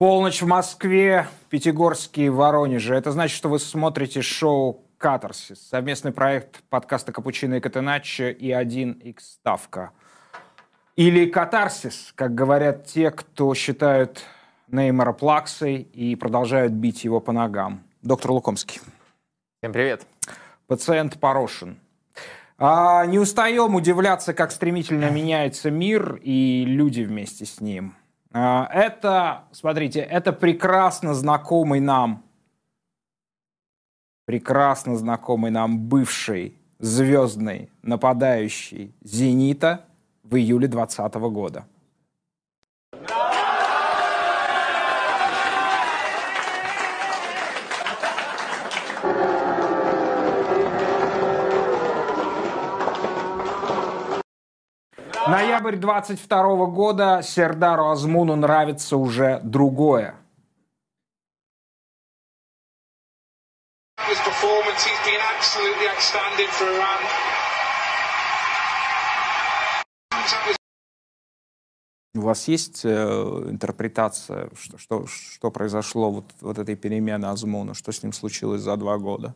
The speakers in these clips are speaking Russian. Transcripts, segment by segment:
Полночь в Москве, Пятигорске, Воронеже. Это значит, что вы смотрите шоу «Катарсис». Совместный проект подкаста «Капучино и Катеначо» и 1Х Ставка. Или «Катарсис», как говорят те, кто считают Неймара плаксой и продолжают бить его по ногам. Доктор Лукомский. Всем привет. Пациент Порошин. Не устаем удивляться, как стремительно меняется мир и люди вместе с ним. Это, смотрите, это прекрасно знакомый нам бывший звездный нападающий «Зенита» в июле 2020 года. Ноябрь 22 года. Сердару Азмуну нравится уже другое. У вас есть интерпретация, что произошло вот этой перемены Азмуна? Что с ним случилось за 2 года?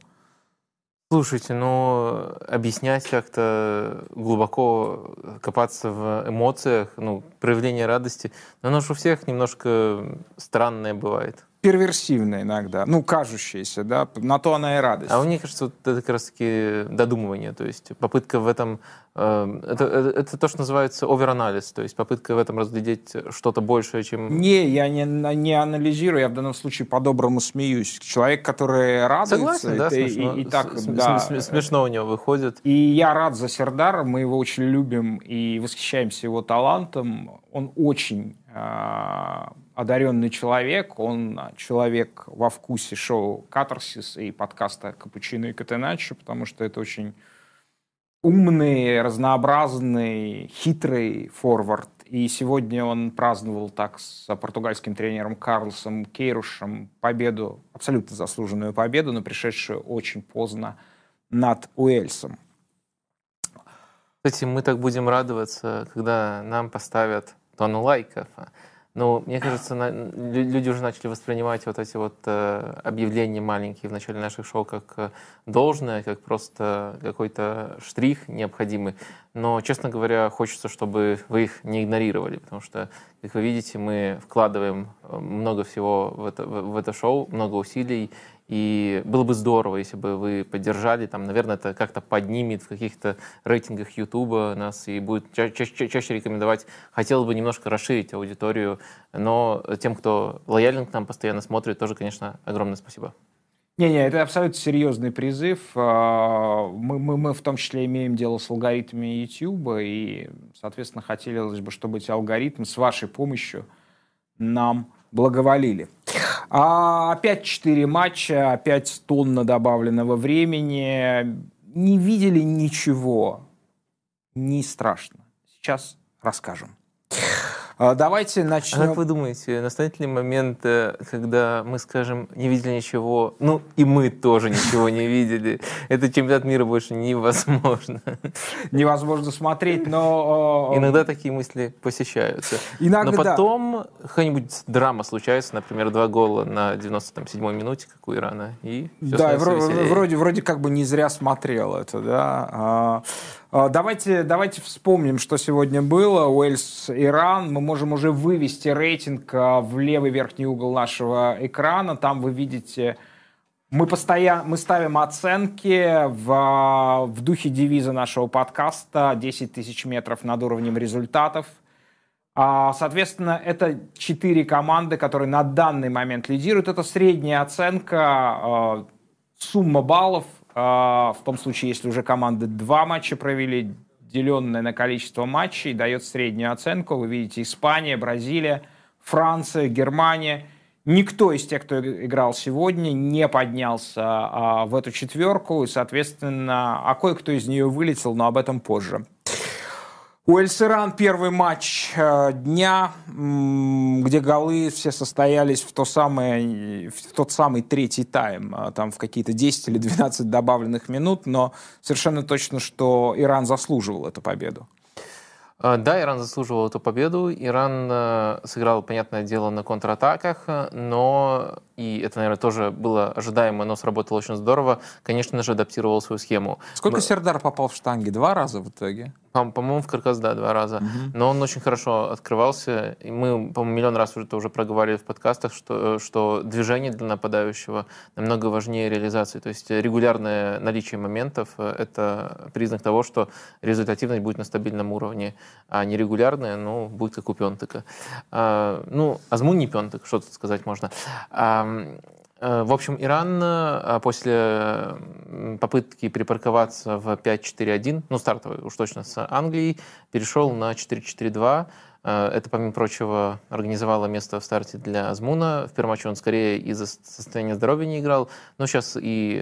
Слушайте, ну, объяснять как-то, глубоко копаться в эмоциях, ну, проявление радости, но оно же у всех немножко странное бывает. Перверсивное иногда, ну, кажущееся, да, на то она и радость. А мне кажется, вот это как раз-таки додумывание, то есть попытка в этом, это то, что называется оверанализ, то есть попытка в этом разглядеть что-то большее, чем... Не, я не анализирую, я в данном случае по-доброму смеюсь. Человек, который радуется... Согласен, да, смешно. И так, да. Смешно у него выходит. И я рад за Сердара, мы его очень любим и восхищаемся его талантом, он очень... одаренный человек, он человек во вкусе шоу «Катарсис» и подкаста «Капучино и Катеначо», потому что это очень умный, разнообразный, хитрый форвард. И сегодня он праздновал так с португальским тренером Карлосом Кейрушем победу, абсолютно заслуженную победу, но пришедшую очень поздно над Уэльсом. Кстати, мы так будем радоваться, когда нам поставят тонну лайков. Ну, мне кажется, люди уже начали воспринимать вот эти вот объявления маленькие в начале наших шоу как должное, как просто какой-то штрих необходимый. Но, честно говоря, хочется, чтобы вы их не игнорировали, потому что, как вы видите, мы вкладываем много всего в это шоу, много усилий. И было бы здорово, если бы вы поддержали, там, наверное, это как-то поднимет в каких-то рейтингах Ютуба нас и будет чаще рекомендовать. Хотел бы немножко расширить аудиторию, но тем, кто лоялен к нам, постоянно смотрит, тоже, конечно, огромное спасибо. Не-не, это абсолютно серьезный призыв. Мы в том числе имеем дело с алгоритмами YouTube, и, соответственно, хотелось бы, чтобы эти алгоритмы с вашей помощью нам благоволили. Опять 4 матча, опять тонна добавленного времени. Не видели ничего. Не страшно. Сейчас расскажем. Давайте начнем. А как вы думаете, настанет ли момент, когда мы скажем, не видели ничего, ну и мы тоже ничего не видели? Это чемпионат мира больше невозможно. Невозможно смотреть, но... Иногда такие мысли посещаются. Иногда, но потом какая-нибудь драма случается, например, 2 гола на 97-й минуте, как у Ирана, и все становится веселее. Вроде как бы не зря смотрел это, да. Давайте вспомним, что сегодня было. Уэльс, Иран. Мы можем уже вывести рейтинг в левый верхний угол нашего экрана. Там вы видите, мы ставим оценки в духе девиза нашего подкаста «10 000 метров над уровнем результатов». Соответственно, это 4 команды, которые на данный момент лидируют. Это средняя оценка, сумма баллов. В том случае, если уже команды 2 матча провели, деленное на количество матчей, дает среднюю оценку. Вы видите Испания, Бразилия, Франция, Германия. Никто из тех, кто играл сегодня, не поднялся в эту 4-ку. И, соответственно, кое-кто из нее вылетел, но об этом позже. Уэльс-Иран, первый матч дня, где голы все состоялись в тот самый 3-й тайм. Там в какие-то 10 или 12 добавленных минут, но совершенно точно, что Иран заслуживал эту победу. Да, Иран заслуживал эту победу. Иран сыграл, понятное дело, на контратаках, но, и это, наверное, тоже было ожидаемо, но сработало очень здорово, конечно же, адаптировал свою схему. Сколько Сердар попал в штанги? 2 раза в итоге? По-моему, в каркас, да, 2 раза. Но он очень хорошо открывался. И мы, по-моему, 1 000 000 раз уже проговорили в подкастах, что движение для нападающего намного важнее реализации. То есть регулярное наличие моментов — это признак того, что результативность будет на стабильном уровне. А нерегулярная, ну, будет как у Пентыка. Ну, Азмун не Пентык, что тут сказать можно. В общем, Иран после попытки припарковаться в 5-4-1, ну, стартовый уж точно с Англией, перешел на 4-4-2. Это, помимо прочего, организовало место в старте для Азмуна. В первом матче он скорее из-за состояния здоровья не играл. Но сейчас и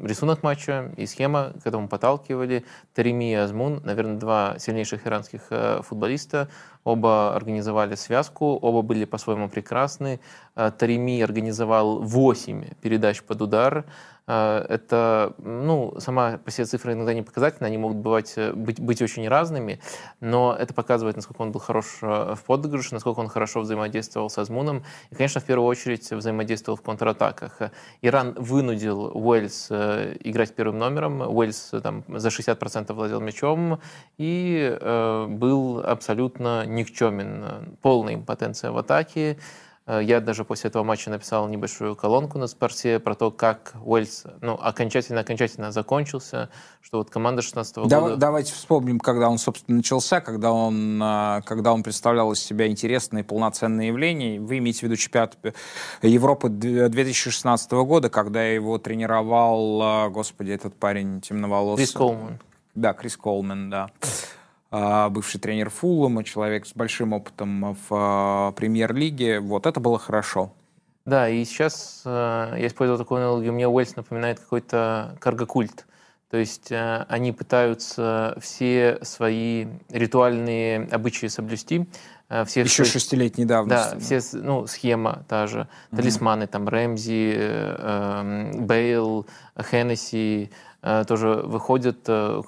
рисунок матча, и схема к этому подталкивали. Тареми и Азмун, наверное, 2 сильнейших иранских футболиста. Оба организовали связку, оба были по-своему прекрасны. Тареми организовал 8 передач под удар. Это, ну, сама по себе цифра иногда не показательна, они могут быть очень разными, но это показывает, насколько он был хорош в подыгрыше, насколько он хорошо взаимодействовал с Азмуном. И, конечно, в первую очередь взаимодействовал в контратаках. Иран вынудил Уэльс играть первым номером. Уэльс там за 60% владел мячом и был абсолютно никчемен. Полная импотенция в атаке. Я даже после этого матча написал небольшую колонку на «Спорте» про то, как Уэльс, ну, окончательно закончился, что вот команда 16-го года... Давайте вспомним, когда он, собственно, начался, когда он представлял из себя интересные полноценные явления. Вы имеете в виду чемпионат Европы 2016 года, когда его тренировал, господи, этот парень темноволосый. Крис Колман. Да, Крис Колман, да. Бывший тренер Фуллама, человек с большим опытом в премьер-лиге. Вот это было хорошо. Да, и сейчас я использовал такую аналогию. Мне Уэльс напоминает какой-то карго-культ. То есть они пытаются все свои ритуальные обычаи соблюсти. Еще 6-летней давности. Да, все, ну, схема та же. Талисманы, там, Рэмзи, Бейл, Хеннесси, тоже выходят, кто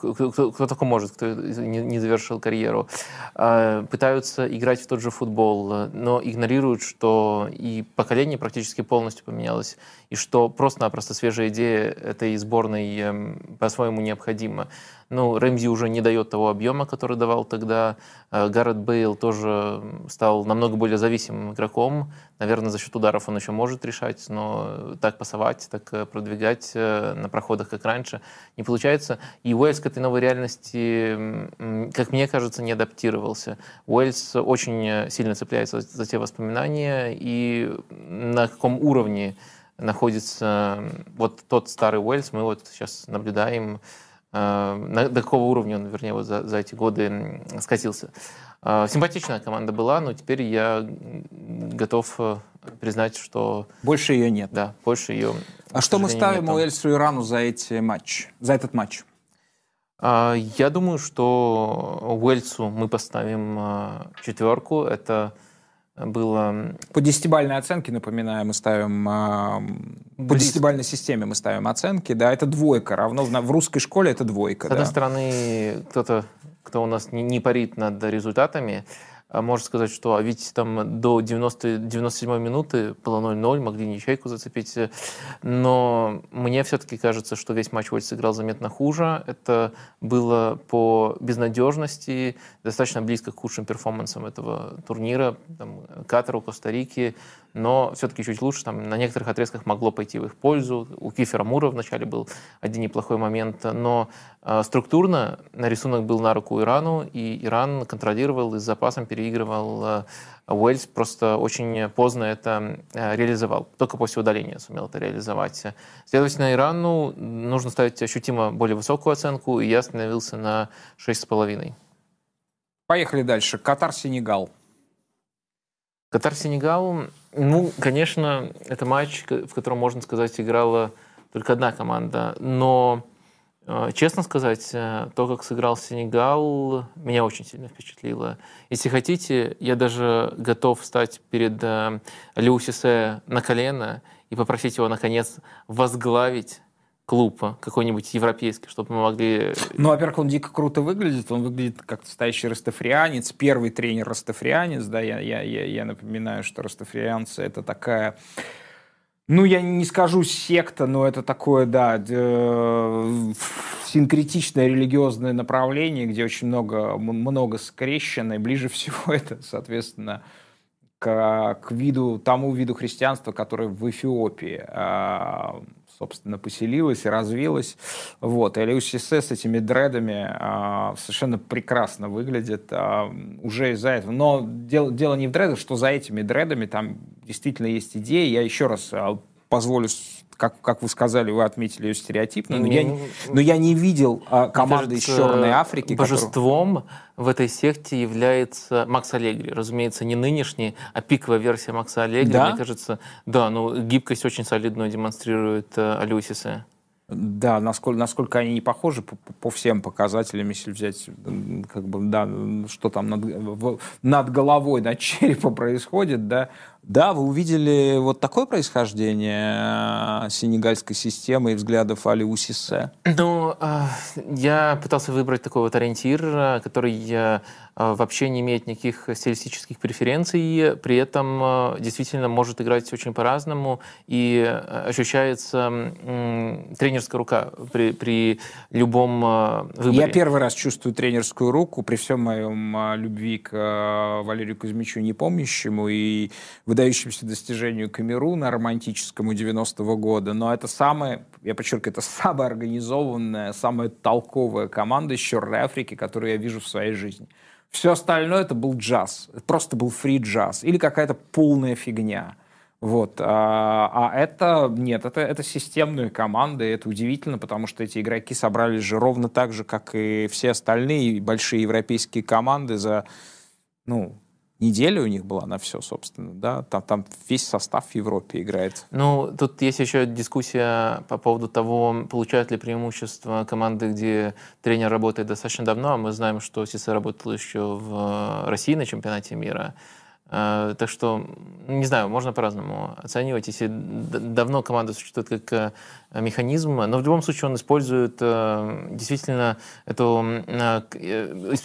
только может, кто не завершил карьеру, пытаются играть в тот же футбол, но игнорируют, что и поколение практически полностью поменялось, и что просто-напросто свежая идея этой сборной по-своему необходима. Ну, Рэмзи уже не дает того объема, который давал тогда. Гаррет Бейл тоже стал намного более зависимым игроком. Наверное, за счет ударов он еще может решать, но так пасовать, так продвигать на проходах, как раньше, не получается. И Уэльс к этой новой реальности, как мне кажется, не адаптировался. Уэльс очень сильно цепляется за те воспоминания и на каком уровне находится вот тот старый Уэльс. Мы вот сейчас наблюдаем, до какого уровня он, вернее, вот за эти годы скатился. Симпатичная команда была, но теперь я готов признать, что... Больше ее нет. Да, больше ее... А что мы ставим Уэльсу и Ирану за этот матч? Я думаю, что Уэльсу мы поставим 4. Это было... По 10-бальной оценке, напоминаю, мы ставим... По 10-бальной системе мы ставим оценки. Да, это 2. Равно в русской школе это 2. С одной стороны, кто-то, кто у нас не парит над результатами, может сказать, что а ведь там до 97-й минуты было 0-0, могли ничейку зацепить. Но мне все-таки кажется, что весь матч Уэльс сыграл заметно хуже. Это было по безнадежности, достаточно близко к худшим перформансам этого турнира, там, Катару, Коста-Рики. Но все-таки чуть лучше. Там, на некоторых отрезках могло пойти в их пользу. У Кифера Мура вначале был один неплохой момент. Но структурно рисунок был на руку Ирану, и Иран контролировал и с запасом переигрывал Уэльс. Просто очень поздно это реализовал. Только после удаления сумел это реализовать. Следовательно, Ирану нужно ставить ощутимо более высокую оценку, и я остановился на 6,5. Поехали дальше. Катар-Сенегал. Катар-Сенегал, ну, конечно, это матч, в котором, можно сказать, играла только одна команда. Но, честно сказать, то, как сыграл Сенегал, меня очень сильно впечатлило. Если хотите, я даже готов встать перед Алиу Сиссе на колено и попросить его, наконец, возглавить клуб какой-нибудь европейский, чтобы мы могли... Ну, во-первых, он дико круто выглядит, он выглядит как настоящий растафарианец, первый тренер растафарианец, да, я напоминаю, что растафарианцы это такая... Ну, я не скажу секта, но это такое, да, синкретичное религиозное направление, где очень много скрещено, и ближе всего это, соответственно, к тому виду христианства, которое в Эфиопии, собственно, поселилось и развилось. Вот. И Алиу Сиссе с этими дредами совершенно прекрасно выглядит уже из-за этого. Но дело не в дредах, что за этими дредами там действительно есть идеи. Я еще раз позволю, как вы сказали, вы отметили ее стереотипно, но я не видел команды из Черной Африки. Божеством в этой секте является Макс Алегри. Разумеется, не нынешний, а пиковая версия Макса Алегри. Да? Мне кажется, да, но гибкость очень солидную демонстрирует Алиу Сиссе. Да, насколько они не похожи по всем показателям, если взять, как бы, да, что там над головой, над черепом происходит, да. Да, вы увидели вот такое происхождение сенегальской системы и взглядов Алиу Сиссе? Ну, я пытался выбрать такой вот ориентир, который вообще не имеет никаких стилистических преференций, при этом действительно может играть очень по-разному, и ощущается тренерская рука при любом выборе. Я первый раз чувствую тренерскую руку, при всем моем любви к Валерию Кузьмичу Непомнящему и выдающемуся достижению Камеруна романтическому 90-го года, но это самое, я подчеркиваю, это самая организованная, самая толковая команда из Черной Африки, которую я вижу в своей жизни. Все остальное это был джаз, просто был фри-джаз или какая-то полная фигня. Вот. Это системные команды, это удивительно, потому что эти игроки собрались же ровно так же, как и все остальные большие европейские команды за... Неделя у них была на все, собственно, да, там весь состав в Европе играет. Ну, тут есть еще дискуссия по поводу того, получают ли преимущество команды, где тренер работает достаточно давно, а мы знаем, что Сиссе работал еще в России на чемпионате мира. Так что, не знаю, можно по-разному оценивать, если давно команда существует как механизм, но в любом случае он использует действительно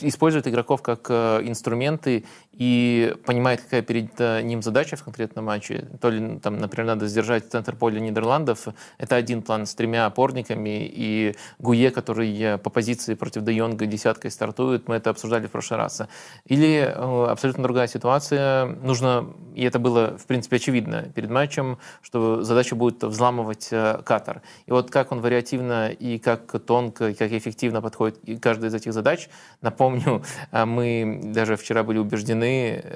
использует игроков как инструменты и понимает, какая перед ним задача в конкретном матче. То ли, там, например, надо сдержать центр поля Нидерландов, это один план с тремя опорниками, и Гуе, который по позиции против Де Йонга десяткой стартует, мы это обсуждали в прошлый раз. Или абсолютно другая ситуация, нужно, и это было, в принципе, очевидно перед матчем, что задача будет взламывать Катар. И вот как он вариативно, и как тонко, и как эффективно подходит к каждой из этих задач. Напомню, мы даже вчера были убеждены,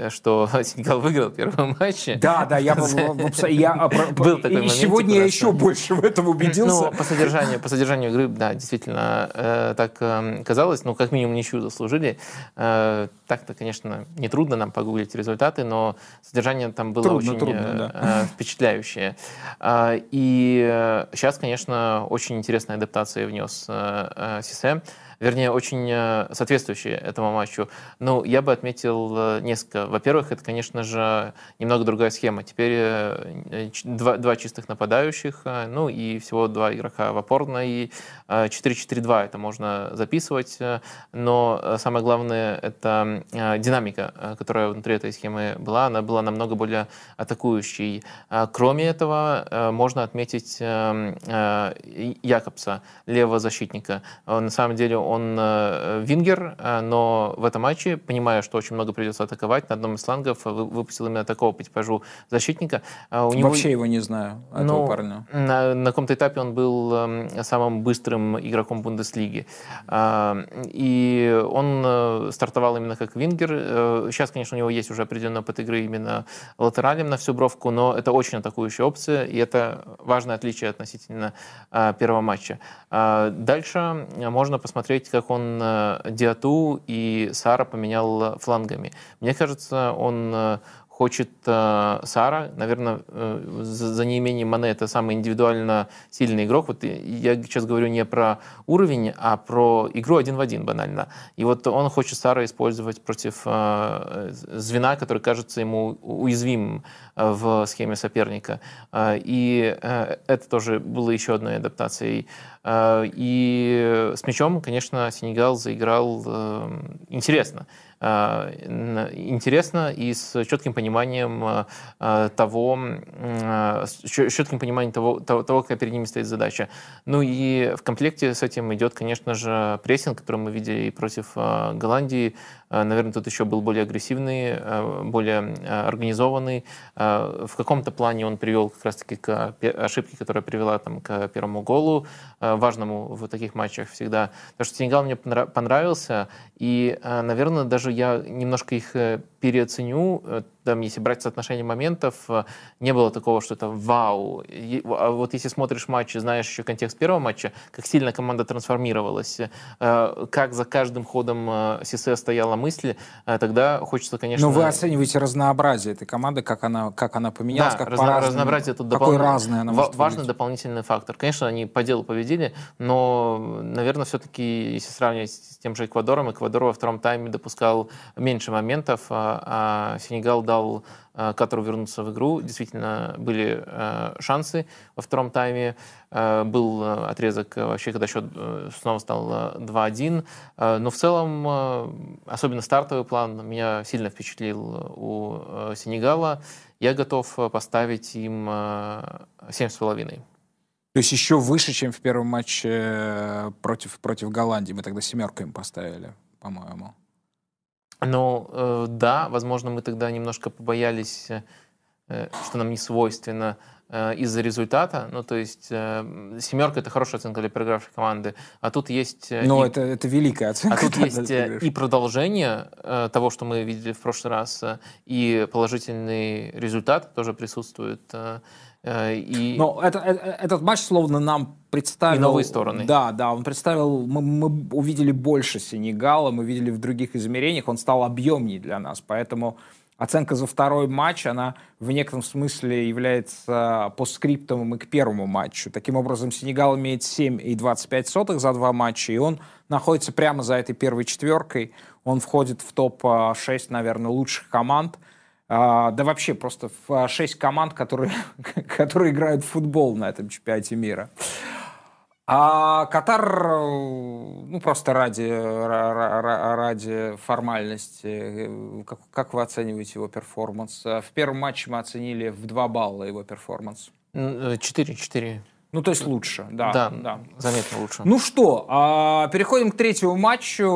что Сенегал выиграл первый матч. Да, я был такой момент. И сегодня я еще больше в этом убедился. По содержанию игры, да, действительно, так казалось. Ну, как минимум, ничью заслужили. Так-то, конечно, нетрудно нам погуглить результаты, но содержание там было очень впечатляющее. И сейчас, конечно, очень интересная адаптация внес Сиссе. Вернее, очень соответствующие этому матчу. Ну, я бы отметил несколько. Во-первых, это, конечно же, немного другая схема. Теперь два чистых нападающих, ну и всего два игрока в опорной. 4-4-2 это можно записывать, но самое главное, это динамика, которая внутри этой схемы была. Она была намного более атакующей. Кроме этого, можно отметить Якобса, левого защитника. На самом деле, он вингер, но в этом матче, понимая, что очень много придется атаковать, на одном из флангов выпустил именно такого по типажу защитника. Вообще его не знаю, этого парня. На каком-то этапе он был самым быстрым игроком Бундеслиги. И он стартовал именно как вингер. Сейчас, конечно, у него есть уже определенный опыт игры именно латералем на всю бровку, но это очень атакующая опция, и это важное отличие относительно первого матча. Дальше можно посмотреть, как он Диату и Сара поменял флангами. Мне кажется, он хочет Сара, наверное, за неимением Мане это самый индивидуально сильный игрок. Вот я сейчас говорю не про уровень, а про игру один в один банально. И вот он хочет Сара использовать против звена, который кажется ему уязвимым в схеме соперника. И это тоже было еще одной адаптацией. И с мячом, конечно, Сенегал заиграл интересно. Интересно и с четким пониманием того, какая перед ними стоит задача. Ну и в комплекте с этим идет, конечно же, прессинг, который мы видели и против Голландии. Наверное, тут еще был более агрессивный, более организованный. В каком-то плане он привел как раз-таки к ошибке, которая привела там, к первому голу, важному в таких матчах всегда. Потому что Сенегал мне понравился, и, наверное, даже я немножко их переоценю. Там, если брать соотношение моментов, не было такого, что это вау. А вот если смотришь матч, знаешь еще контекст первого матча, как сильно команда трансформировалась, как за каждым ходом Сиссе стояла мысль, тогда хочется, конечно... Но вы оцениваете разнообразие этой команды, как она поменялась, да, как разнообразие тут важный дополнительный фактор. Конечно, они по делу победили, но, наверное, все-таки, если сравнивать с тем же Эквадором, Эквадор во втором тайме допускал меньше моментов, а Сенегал дал Катару вернуться в игру. Действительно, были шансы во втором тайме. Был отрезок вообще, когда счет снова стал 2-1. Но в целом, особенно стартовый план, меня сильно впечатлил у Сенегала. Я готов поставить им 7,5. То есть еще выше, чем в первом матче против Голландии. Мы тогда 7 им поставили, по-моему. Ну, да, возможно, мы тогда немножко побоялись, что нам не свойственно из-за результата. Ну, то есть 7 это хорошая оценка для проигравшей команды. А тут есть... Ну, это великая оценка. А тут есть и продолжение того, что мы видели в прошлый раз, и положительный результат тоже присутствует. И... Но этот матч словно нам представил... И новые стороны. Да, он представил... Мы увидели больше Сенегала, мы видели в других измерениях, он стал объемнее для нас. Поэтому оценка за второй матч, она в некотором смысле является постскриптом и к первому матчу. Таким образом, Сенегал имеет 7,25 за два матча, и он находится прямо за этой первой четверкой. Он входит в топ-6, наверное, лучших команд. Да вообще просто 6 команд, которые играют в футбол на этом чемпионате мира. А Катар, ну просто ради формальности, как вы оцениваете его перформанс? В первом матче мы оценили в 2 балла его перформанс. 4-4. Ну, то есть лучше, да. Да, заметно лучше. Ну что, переходим к третьему матчу.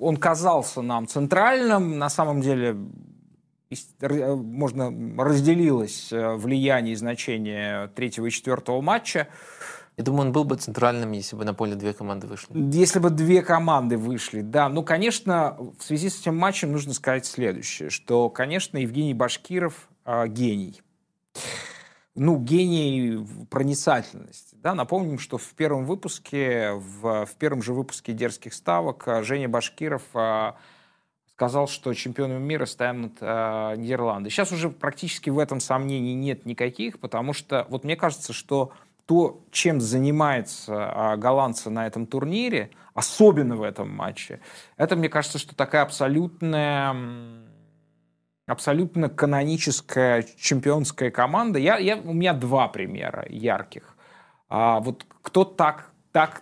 Он казался нам центральным, на самом деле... Можно разделилось влияние и значение третьего и четвертого матча. Я думаю, он был бы центральным, если бы на поле 2 команды вышли. Если бы 2 команды вышли, да. Ну, конечно, в связи с этим матчем нужно сказать следующее, что, конечно, Евгений Башкиров гений. Ну, гений проницательности. Да? Напомним, что в первом выпуске, в первом же выпуске «Дерзких ставок» Женя Башкиров... сказал, что чемпионами мира станут Нидерланды. Сейчас уже практически в этом сомнений нет никаких, потому что вот мне кажется, что то, чем занимаются голландцы на этом турнире, особенно в этом матче, это, мне кажется, что такая абсолютно каноническая чемпионская команда. У меня 2 примера ярких. Вот кто так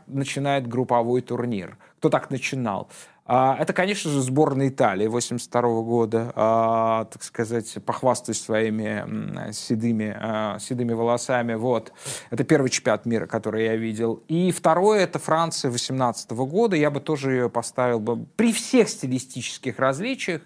начинает групповой турнир, кто так начинал. Это, конечно же, сборная Италии 1982 года, так сказать, похвастаюсь своими седыми волосами. Вот. Это первый чемпионат мира, который я видел. И второе, это Франция 1918 года. Я бы тоже ее поставил бы при всех стилистических различиях.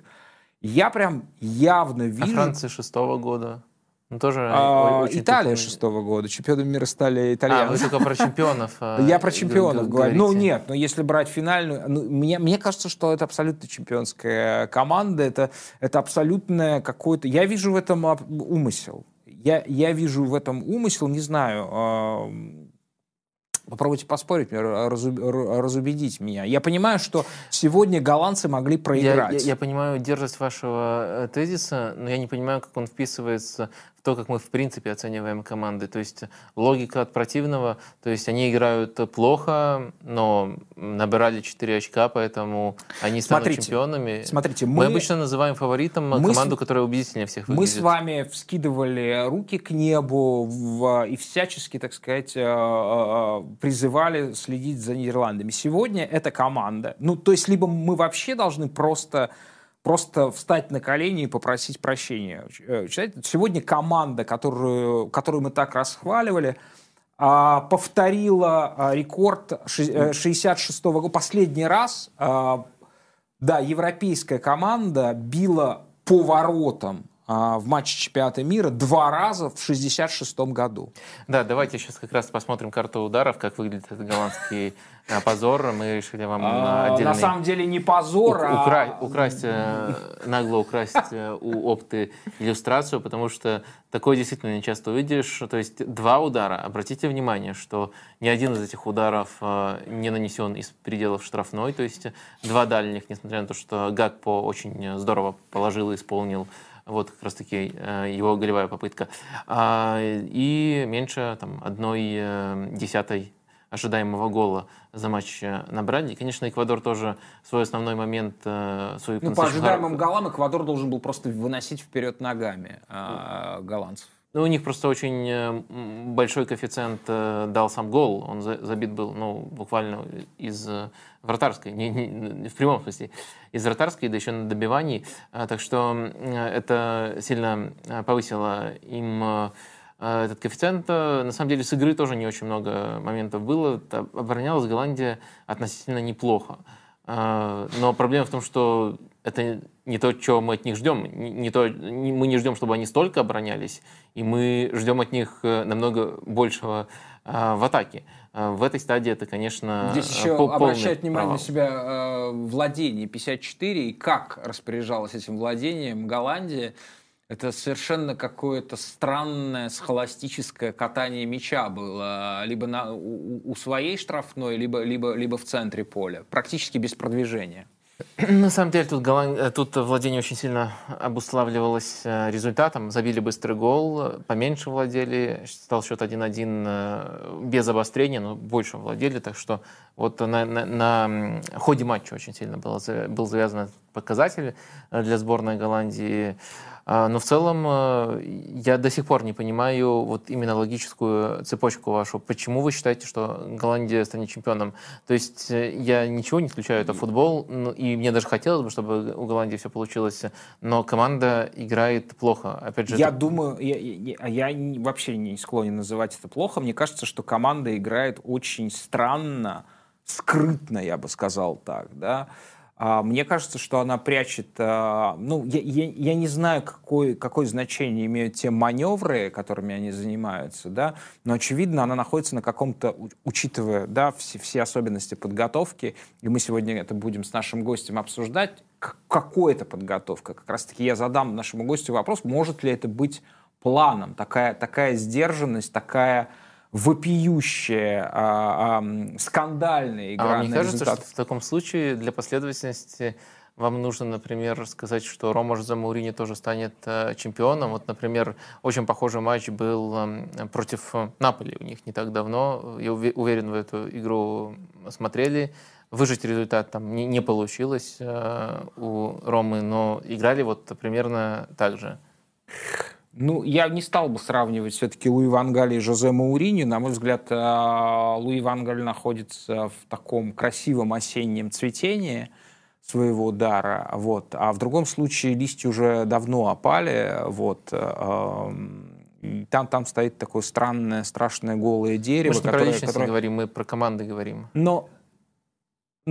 Я прям явно вижу... А Франция 1906 года? Ну, тоже Италия 1906 года. Чемпионами мира стали итальянцы. Вы только про чемпионов. Я про чемпионов говорю. Ну, нет, но если брать финальную... Ну, мне кажется, что это абсолютно чемпионская команда. Это абсолютно какой-то... Я вижу в этом умысел. Я вижу в этом умысел, не знаю... Попробуйте поспорить, разубедить меня. Я понимаю, что сегодня голландцы могли проиграть. Я понимаю дерзость вашего тезиса, но я не понимаю, как он вписывается в то, как мы в принципе оцениваем команды. То есть логика от противного, то есть они играют плохо, но набирали 4 очка, поэтому они станут чемпионами. Смотрите, мы обычно называем фаворитом команду, которая убедительнее всех выглядит. Мы с вами вскидывали руки к небу и всячески, так сказать, призывали следить за Нидерландами. Сегодня эта команда, ну, то есть либо мы вообще должны просто встать на колени и попросить прощения. Сегодня команда, которую мы так расхваливали, повторила рекорд 66-го года. Последний раз, да, европейская команда била по воротам в матче чемпионата мира 2 раза в 66-м году. Да, давайте сейчас как раз посмотрим карту ударов, как выглядит этот голландский позор. Мы решили вам отдельно... На самом деле не позор, нагло украсть у Опты иллюстрацию, потому что такое действительно не часто увидишь. То есть 2 удара. Обратите внимание, что ни один из этих ударов не нанесен из пределов штрафной. То есть 2 дальних, несмотря на то, что Гакпо очень здорово положил и исполнил. Вот как раз-таки его голевая попытка. И меньше там, 1/10 ожидаемого гола за матч набрали. И, конечно, Эквадор тоже свой основной момент... по ожидаемым голам Эквадор должен был просто выносить вперед ногами голландцев. Ну, у них просто очень большой коэффициент дал сам гол. Он забит был, ну, буквально из вратарской, не в прямом смысле, из вратарской, да еще на добивании. Так что это сильно повысило им этот коэффициент. На самом деле с игры тоже не очень много моментов было. Оборонялась Голландия относительно неплохо. Но проблема в том, что это не то, чего мы от них ждем. Мы не ждем, чтобы они столько оборонялись, и мы ждем от них намного большего в атаке. В этой стадии это, конечно, здесь еще обращает внимание на себя владение 54, и как распоряжалась этим владением Голландия. Это совершенно какое-то странное схоластическое катание мяча было. Либо у своей штрафной, либо в центре поля. Практически без продвижения. На самом деле тут владение очень сильно обуславливалось результатом. Забили быстрый гол, поменьше владели. Стал счет 1-1 без обострения, но больше владели. Так что вот на ходе матча очень сильно был завязан этот показатель для сборной Голландии. Но в целом я до сих пор не понимаю вот именно логическую цепочку вашу. Почему вы считаете, что Голландия станет чемпионом? То есть я ничего не исключаю, это футбол, и мне даже хотелось бы, чтобы у Голландии все получилось, но команда играет плохо. Опять же, я вообще не склонен называть это плохо. Мне кажется, что команда играет очень странно, скрытно, я бы сказал так, да. Мне кажется, что она прячет... Ну, я не знаю, какое значение имеют те маневры, которыми они занимаются, да, но, очевидно, она находится на каком-то... Учитывая, да, все особенности подготовки, и мы сегодня это будем с нашим гостем обсуждать, какая это подготовка. Как раз-таки я задам нашему гостю вопрос, может ли это быть планом. Такая сдержанность, такая... вопиющая, скандальная игра. Мне кажется, что в таком случае для последовательности вам нужно, например, сказать, что Ромаш Замаурини тоже станет чемпионом. Вот, например, очень похожий матч был против Наполи у них не так давно. Я уверен, вы эту игру смотрели. Выжить результат там не получилось у Ромы, но играли вот примерно так же. Ну, я не стал бы сравнивать все-таки Луи Ван Гала и Жозе Маурини. На мой взгляд, Луи Ван Гал находится в таком красивом осеннем цветении своего удара. Вот. А в другом случае листья уже давно опали. Вот. Там стоит такое странное, страшное голое дерево. Мы же не про личности говорим, мы про команды говорим.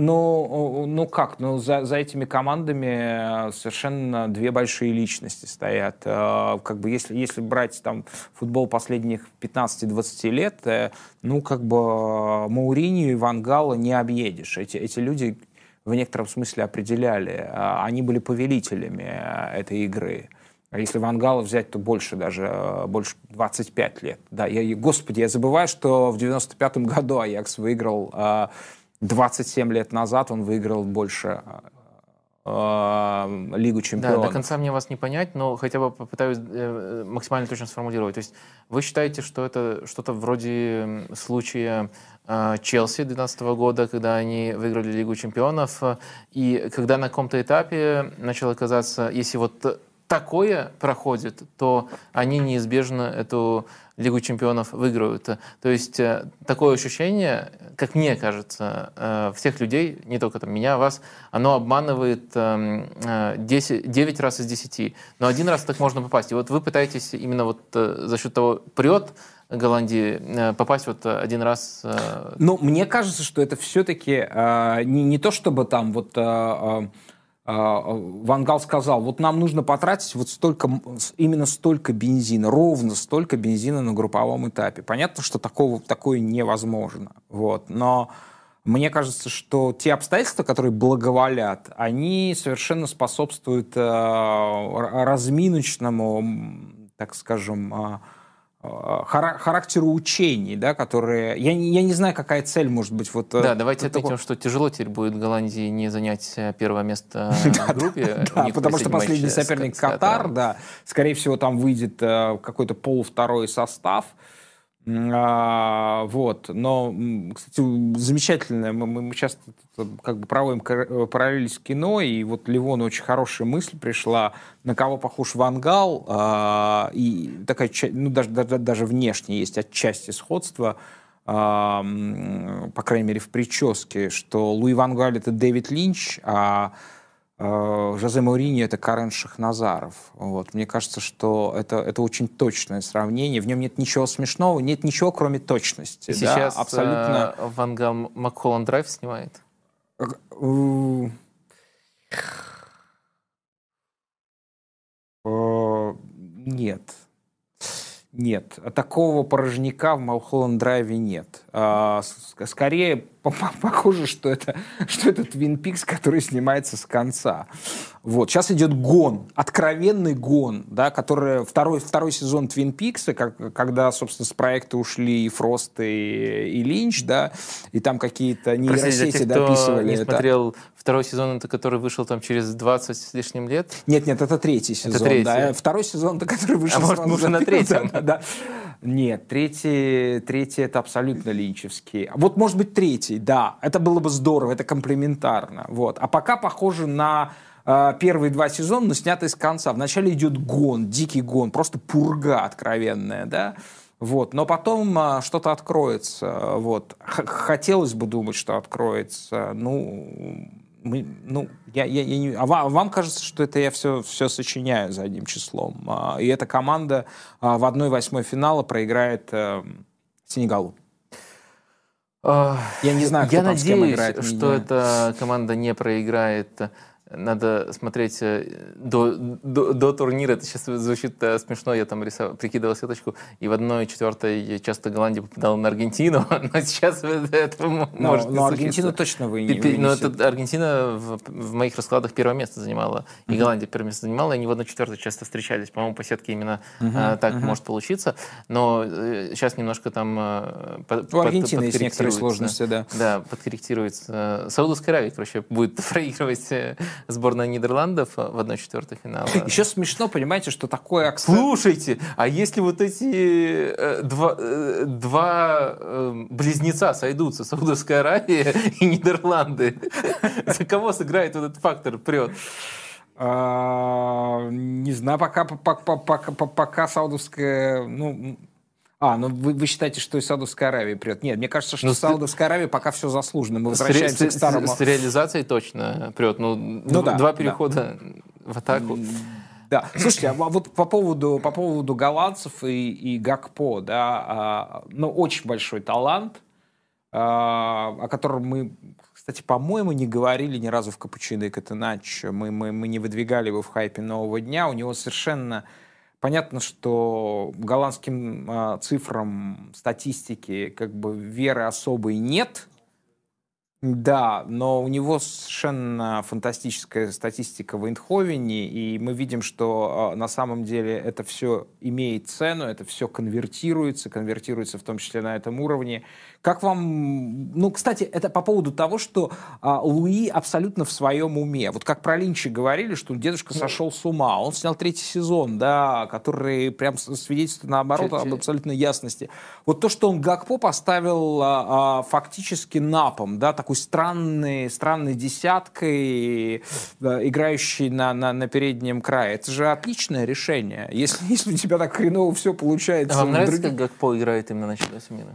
Ну как? Ну, за этими командами совершенно 2 большие личности стоят. Как бы если брать там футбол последних 15-20 лет, ну как бы Мауриньо и Ван Гала не объедешь. Эти люди в некотором смысле определяли. Они были повелителями этой игры. Если Ван Гала взять, то больше даже, больше 25 лет. Да, господи, я забываю, что в 95-м году Аякс выиграл 27 лет назад, он выиграл больше Лигу Чемпионов. Да, до конца мне вас не понять, но хотя бы попытаюсь максимально точно сформулировать. То есть вы считаете, что это что-то вроде случая Челси 2012 года, когда они выиграли Лигу Чемпионов, и когда на каком-то этапе начало казаться, если вот такое проходит, то они неизбежно эту Лигу Чемпионов выиграют. То есть такое ощущение, как мне кажется, всех людей, не только там меня, вас, оно обманывает 9 раз из 10. Но один раз так можно попасть. И вот вы пытаетесь именно вот за счет того прет Голландии попасть вот один раз. Ну, мне кажется, что это все-таки не то, чтобы там вот... Ван Гал сказал, вот нам нужно потратить вот столько, именно столько бензина, ровно столько бензина на групповом этапе. Понятно, что такое невозможно. Вот. Но мне кажется, что те обстоятельства, которые благоволят, они совершенно способствуют разминочному, так скажем, характеру учений, да, которые... Я не знаю, какая цель может быть. Вот, да, давайте отметим, что тяжело теперь будет Голландии не занять первое место в группе. Да, потому что последний соперник Катар, да, скорее всего, там выйдет какой-то полувторой состав. Вот. Но, кстати, замечательно, мы часто как бы проводим параллели с кино, и вот Левону очень хорошая мысль пришла, на кого похож Ван Гал, и такая, ну, даже внешне есть отчасти сходство, по крайней мере, в прическе, что Луи Ван Гал — это Дэвид Линч, а Жозе Мурини — это Карен Шахназаров. Вот. Мне кажется, что это очень точное сравнение. В нем нет ничего смешного, нет ничего, кроме точности. И да? Сейчас абсолютно... Ван Гал Макхолланд Драйв снимает? Нет. Нет. Такого порожняка в Малхолланд Драйве нет. Скорее, похоже, что это Твин Пикс, который снимается с конца. Вот. Сейчас идет гон, откровенный гон, да, который второй сезон Твин Пикса, когда, собственно, с проекта ушли и Фрост, и Линч, да, и там какие-то нейросети дописывали. Я смотрел второй сезон, это который вышел там через 20 с лишним лет. Нет, это третий сезон. Это третий. Да. Второй сезон, это который вышел. А может, мы уже на третьем? Да. Нет, третий это абсолютно линчевский. Вот, может быть, третий, да. Это было бы здорово, это комплементарно. Вот. А пока похоже на первые два сезона, но снятые с конца. Вначале идет гон, дикий гон, просто пурга откровенная, да. Вот. Но потом что-то откроется. Вот. Хотелось бы думать, что откроется. Я не... А вам кажется, что это я все сочиняю за одним числом. И эта команда в 1/8 финала проиграет Сенегалу. Я не знаю, кто я там надеюсь, с кем играет. Я надеюсь, что эта команда не проиграет. Надо смотреть до турнира. Это сейчас звучит смешно. Я там прикидывал сеточку. И в 1/4 часто Голландия попадала на Аргентину. Но сейчас это может не случиться. Аргентину точно вы не... Но Аргентина в моих раскладах первое место занимала. И Голландия первое место занимала. И они в 1/4 часто встречались. По-моему, по сетке именно так может получиться. Но сейчас немножко там... У Аргентины есть некоторые сложности, да. Да, подкорректируется. Саудовская Аравия, короче, будет проигрывать... сборная Нидерландов в 1/4 финала. Еще смешно, понимаете, что такое акцент... Слушайте, а если вот эти два близнеца сойдутся, Саудовская Аравия и Нидерланды, за кого сыграет вот этот фактор прет? Не знаю, пока Саудовская... вы считаете, что и Саудовская Аравия прет? Нет, мне кажется, что Саудовская Аравия пока все заслуженно. Мы возвращаемся к старому. С реализацией точно прет. Два перехода в атаку. Да. Слушайте, а вот по поводу голландцев и Гакпо, да, очень большой талант, о котором мы, кстати, по-моему, не говорили ни разу в «Капучино и Катеначо». Мы не выдвигали его в хайпе нового дня. У него совершенно... Понятно, что голландским цифрам, статистике как бы веры особой нет, Да, но у него совершенно фантастическая статистика в Эйндховене, и мы видим, что на самом деле это все имеет цену, это все конвертируется в том числе на этом уровне. Как вам... Ну, кстати, это по поводу того, что Луи абсолютно в своем уме. Вот как про Линча говорили, что дедушка сошел с ума. Он снял 3-й сезон, да, который прям свидетельствует наоборот об абсолютной ясности. Вот то, что он Гакпо поставил фактически напом, да, такой странной десяткой, играющей на переднем крае. Это же отличное решение. Если у тебя так хреново все получается... А вам нравится, как Гакпо играет именно на чемпионате мира?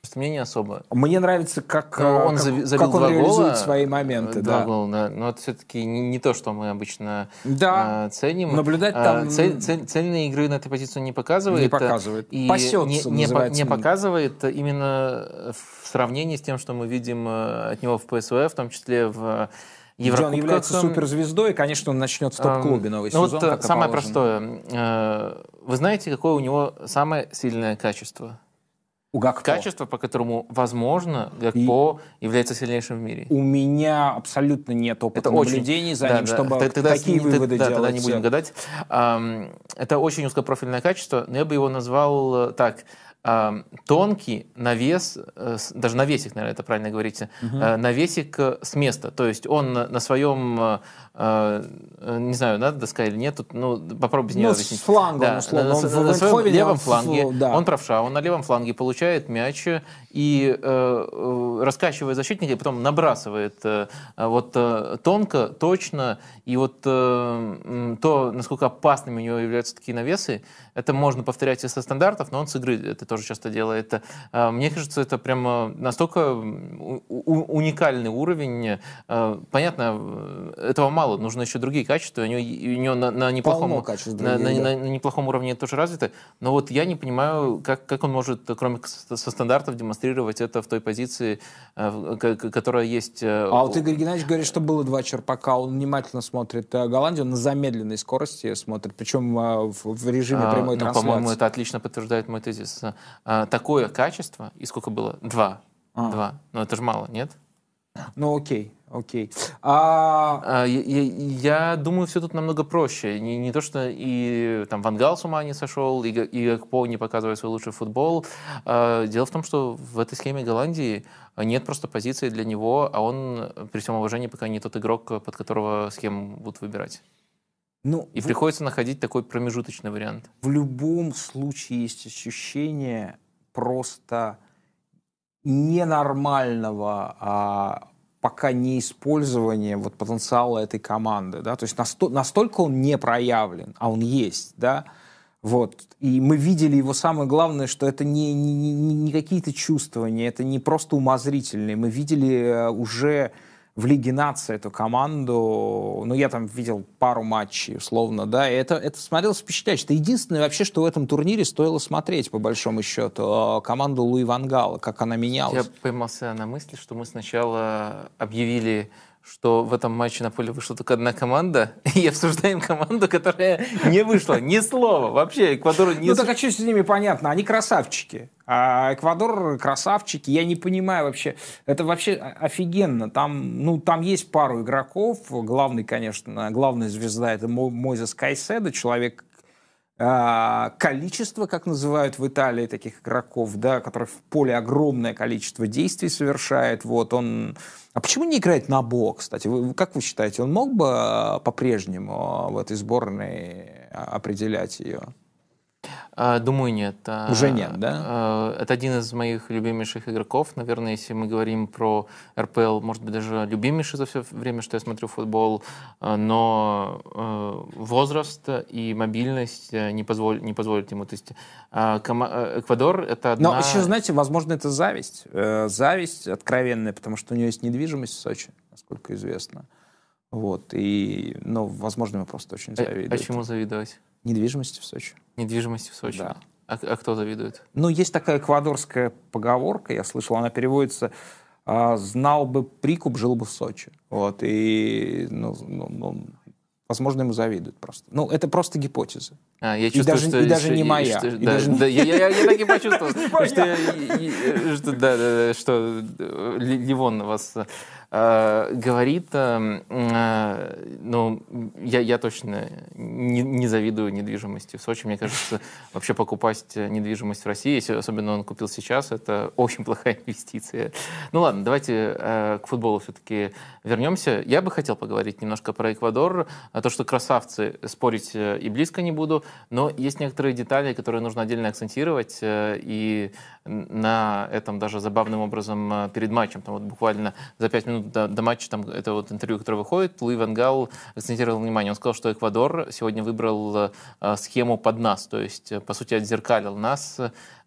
Просто мне не особо. Мне нравится, как он реализует свои моменты. Два гола, да. Но это все-таки не то, что мы обычно ценим. Наблюдать там... Цельные игры на этой позиции не показывает. Не показывает. И пасется, не показывает именно в сравнении с тем, что мы видим от него в ПСВ, в том числе в Еврокубках. Он является суперзвездой, и, конечно, он начнет в топ-клубе новый сезон. Вот самое простое. Вы знаете, какое у него самое сильное качество? Качество, по которому, возможно, Гакпо является сильнейшим в мире. У меня абсолютно нет опыта наблюдений за ним, чтобы такие выводы делать. Тогда не будем гадать. Это очень узкопрофильное качество, но я бы его назвал так. Тонкий навес, даже навесик, наверное, это правильно говорите, навесик с места. То есть он на своем, не знаю, надо доска или нет, тут, ну, попробуй без нее объяснить. С флангом, да, условно. На своем левом фланге, он правша, он на левом фланге получает мяч и раскачивает защитника, и потом набрасывает тонко, точно, и вот то, насколько опасными у него являются такие навесы, это можно повторять и со стандартов, но он с игры это тоже часто делает. Мне кажется, это прямо настолько уникальный уровень. Понятно, этого мало, нужно еще другие качества. У него на неплохом уровне это тоже развито. Но вот я не понимаю, как он может, кроме со стандартов, демонстрировать это в той позиции, которая есть. Вот Игорь Геннадьевич говорит, что было 2 черпака. Он внимательно смотрит Голландию, на замедленной скорости смотрит, причем в режиме прямой трансляции. По-моему, это отлично подтверждает мой тезис. Такое качество, и сколько было? 2. 2. Но это же мало, нет? Ну, окей. Я думаю, все тут намного проще. Не то, что и там Ван Гал с ума не сошел, и Гакпо не показывает свой лучший футбол. Дело в том, что в этой схеме Голландии нет просто позиции для него, а он, при всем уважении, пока не тот игрок, под которого схему будут выбирать. Приходится находить такой промежуточный вариант. В любом случае есть ощущение просто ненормального пока не использования вот потенциала этой команды. Да? То есть настолько он не проявлен, а он есть, да. Вот. И мы видели его самое главное, что это не какие-то чувствования, это не просто умозрительные. Мы видели уже в Лиге Наций эту команду, я там видел пару матчей, условно, да, и это смотрелось впечатляюще. Это единственное вообще, что в этом турнире стоило смотреть, по большому счету, команду Луи Ван Гала, как она менялась. Я поймался на мысли, что мы сначала объявили, что в этом матче на поле вышла только одна команда, и обсуждаем команду, которая не вышла. Ни слова. Вообще, Эквадору не... так а что с ними понятно? Они красавчики. А Эквадор красавчики. Я не понимаю вообще. Это вообще офигенно. Там есть пару игроков. Главная звезда — это Мойзес Кайседо, человек... количество, как называют в Италии таких игроков, да, которых в поле огромное количество действий совершает. Вот он... А почему не играет на бок, кстати? Как вы считаете, он мог бы по-прежнему в этой сборной определять ее? Думаю, нет. Уже нет, да? Это один из моих любимейших игроков. Наверное, если мы говорим про РПЛ, может быть, даже любимейший за все время, что я смотрю футбол. Но возраст и мобильность не позволят ему. То есть Эквадор — это одна... Но еще, знаете, возможно, это зависть. Зависть откровенная, потому что у него есть недвижимость в Сочи, насколько известно. Вот. Возможно, ему просто очень завидует. А чему завидовать? Недвижимости в Сочи. Недвижимости в Сочи. Да. А кто завидует? Есть такая эквадорская поговорка, я слышал, она переводится: «Знал бы прикуп, жил бы в Сочи». Вот, и Возможно, ему завидуют просто. Ну, это просто гипотеза. Я чувствую, что... И даже не моя. Я так и почувствовал, что Ливон вас говорит. Ну, я точно не завидую недвижимости в Сочи. Мне кажется, вообще покупать недвижимость в России, если особенно он купил сейчас, это очень плохая инвестиция. Ну ладно, давайте к футболу все-таки вернемся. Я бы хотел поговорить немножко про Эквадор. То, что красавцы, спорить и близко не буду, но есть некоторые детали, которые нужно отдельно акцентировать, и на этом даже забавным образом перед матчем, там вот буквально за 5 минут до матча, там это вот интервью, которое выходит, Луи Ван Гал акцентировал внимание, он сказал, что Эквадор сегодня выбрал схему под нас, то есть, по сути, отзеркалил нас,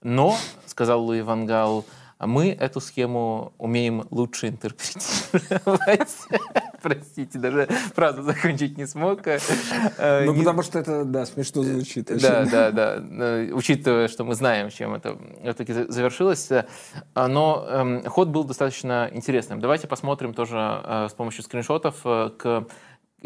но, сказал Луи Ван Гал, мы эту схему умеем лучше интерпретировать. Простите, даже фразу закончить не смог. Ну, потому что это, да, смешно звучит. Да. Учитывая, что мы знаем, чем это все-таки завершилось. Но ход был достаточно интересным. Давайте посмотрим тоже с помощью скриншотов, к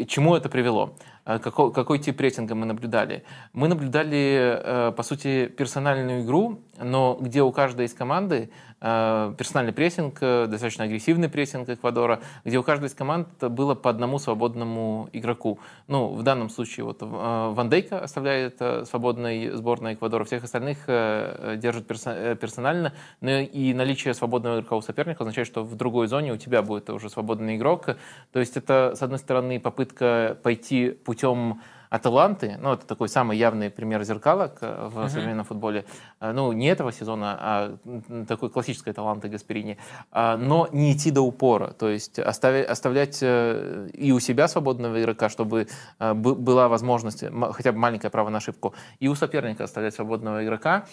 чему это привело. Какой тип рейтинга мы наблюдали? Мы наблюдали, по сути, персональную игру, но где у каждой из команды персональный прессинг, достаточно агрессивный прессинг Эквадора, где у каждой из команд было по одному свободному игроку. Ну, в данном случае вот Ван Дейка оставляет свободной сборной Эквадора, всех остальных держит персонально, но и наличие свободного игрока у соперника означает, что в другой зоне у тебя будет уже свободный игрок. То есть это, с одной стороны, попытка пойти путем Аталанты, ну, это такой самый явный пример зеркалок в современном футболе, ну, не этого сезона, а такой классической таланты Гасперини, но не идти до упора, то есть оставлять и у себя свободного игрока, чтобы была возможность, хотя бы маленькое право на ошибку, и у соперника оставлять свободного игрока.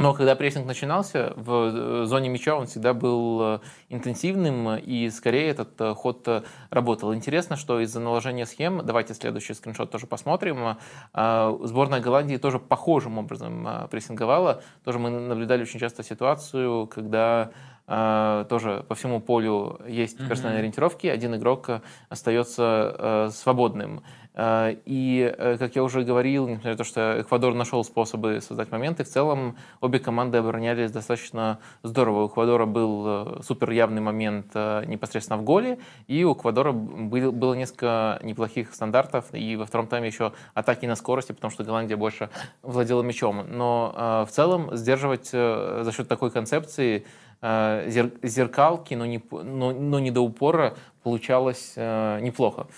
Но когда прессинг начинался, в зоне мяча он всегда был интенсивным, и скорее этот ход работал. Интересно, что из-за наложения схем, давайте следующий скриншот тоже посмотрим, сборная Голландии тоже похожим образом прессинговала. Тоже мы наблюдали очень часто ситуацию, когда... тоже по всему полю есть персональные ориентировки, один игрок остается свободным. И, как я уже говорил, несмотря на то, что Эквадор нашел способы создать моменты, в целом обе команды оборонялись достаточно здорово. У Эквадора был супер явный момент непосредственно в голе, и у Эквадора было несколько неплохих стандартов, и во втором тайме еще атаки на скорости, потому что Голландия больше владела мячом. Но в целом сдерживать за счет такой концепции зеркалки, но не до упора, получалось неплохо.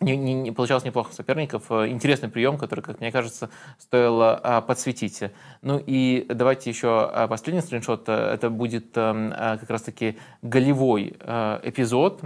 Не получалось неплохо соперников. Интересный прием, который, как мне кажется, стоило подсветить. Ну и давайте еще последний скриншот. Это будет как раз-таки голевой эпизод.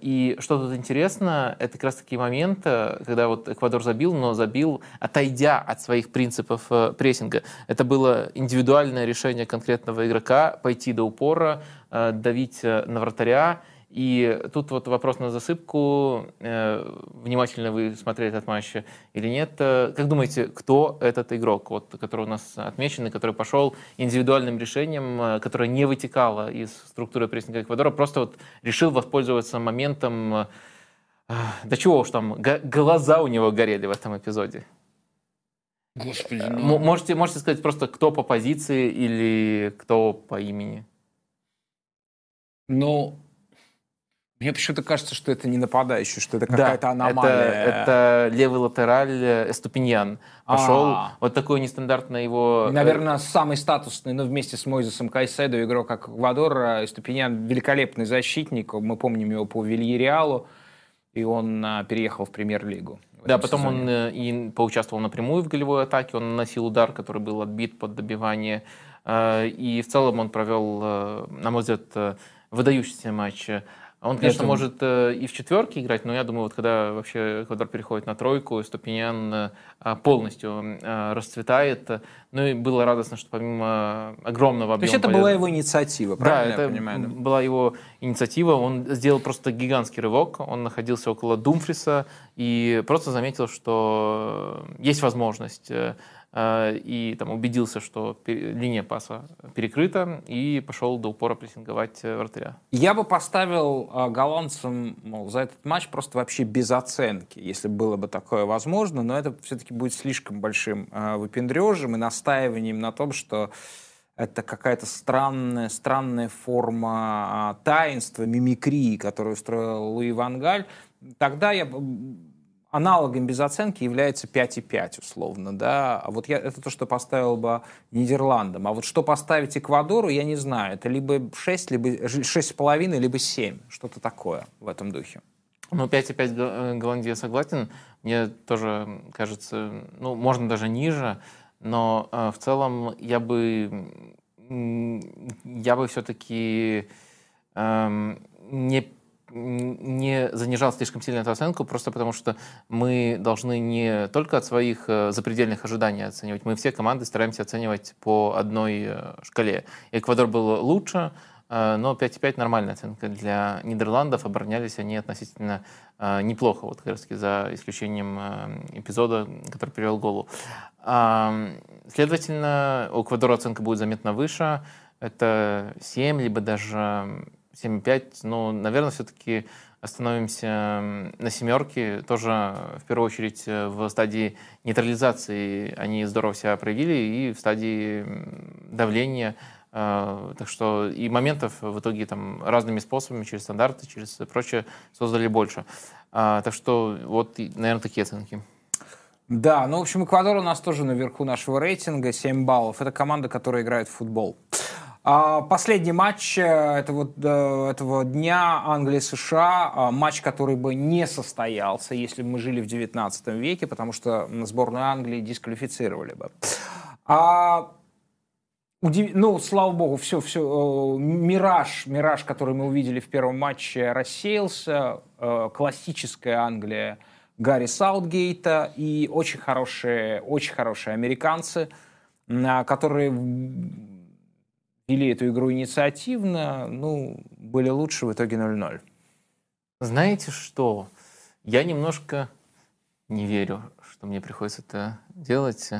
И что тут интересно, это как раз таки момент, когда вот Эквадор забил, но забил, отойдя от своих принципов прессинга. Это было индивидуальное решение конкретного игрока пойти до упора, давить на вратаря. И тут вот вопрос на засыпку, внимательно вы смотрели этот матч или нет. Как думаете, кто этот игрок, вот, который у нас отмечен, и который пошел индивидуальным решением, которое не вытекало из структуры прессинга Эквадора, просто вот решил воспользоваться моментом, да чего уж там, глаза у него горели в этом эпизоде? Господи, ну... Можете сказать просто, кто по позиции или кто по имени? Ну... Мне почему-то кажется, что это не нападающий, что это какая-то аномалия. Это левый латераль Эступиньян. Пошел. Вот такой нестандартный его... Наверное, самый статусный, но вместе с Мойзесом Кайседо, игрок Эквадора. Эступиньян великолепный защитник. Мы помним его по Вильяреалу. И он переехал в премьер-лигу. Да, потом он и поучаствовал напрямую в голевой атаке. Он наносил удар, который был отбит под добивание. И в целом он провел, на мой взгляд, выдающийся матч. Он, конечно, может и в четверке играть, но я думаю, вот когда вообще Эквадор переходит на тройку, Эступиньян полностью расцветает. Ну и было радостно, что помимо огромного объема... То есть это была его инициатива, правильно я понимаю? Да, это была его инициатива. Он сделал просто гигантский рывок. Он находился около Думфриса и просто заметил, что есть возможность... и там убедился, что линия паса перекрыта, и пошел до упора прессинговать вратаря. Я бы поставил голландцам, мол, за этот матч просто вообще без оценки, если было бы такое возможно, но это все-таки будет слишком большим выпендрежем и настаиванием на том, что это какая-то странная форма таинства, мимикрии, которую устроил Луи Ван Галь. Тогда аналогом без оценки является 5,5 условно, да. А вот это то, что поставил бы Нидерландам. А вот что поставить Эквадору, я не знаю. Это либо 6, либо 6,5, либо 7. Что-то такое в этом духе. Ну, 5,5 Голландия согласен. Мне тоже кажется, ну, можно даже ниже. Но в целом я бы все-таки не занижал слишком сильно эту оценку, просто потому что мы должны не только от своих запредельных ожиданий оценивать, мы все команды стараемся оценивать по одной шкале. Эквадор был лучше, но 5,5 нормальная оценка для Нидерландов, оборонялись они относительно неплохо, вот как раз таки за исключением эпизода, который привел к голу. Следовательно, у Эквадора оценка будет заметно выше, это 7, либо даже 7,5, но, наверное, все-таки остановимся на семерке, тоже в первую очередь в стадии нейтрализации они здорово себя проявили и в стадии давления. Так что и моментов в итоге там разными способами, через стандарты, через прочее, создали больше. Так что вот, наверное, такие оценки. Да, ну, в общем, Эквадор у нас тоже наверху нашего рейтинга, 7 баллов. Это команда, которая играет в футбол. Последний матч этого дня — Англия-США. Матч, который бы не состоялся, если бы мы жили в 19 веке, потому что сборную Англии дисквалифицировали бы. Ну, слава богу, все мираж, который мы увидели в первом матче, рассеялся. Классическая Англия Гарри Саутгейта и очень хорошие американцы, которые вели эту игру инициативно, ну, были лучше, в итоге 0-0. Знаете что? Я немножко не верю, что мне приходится это делать.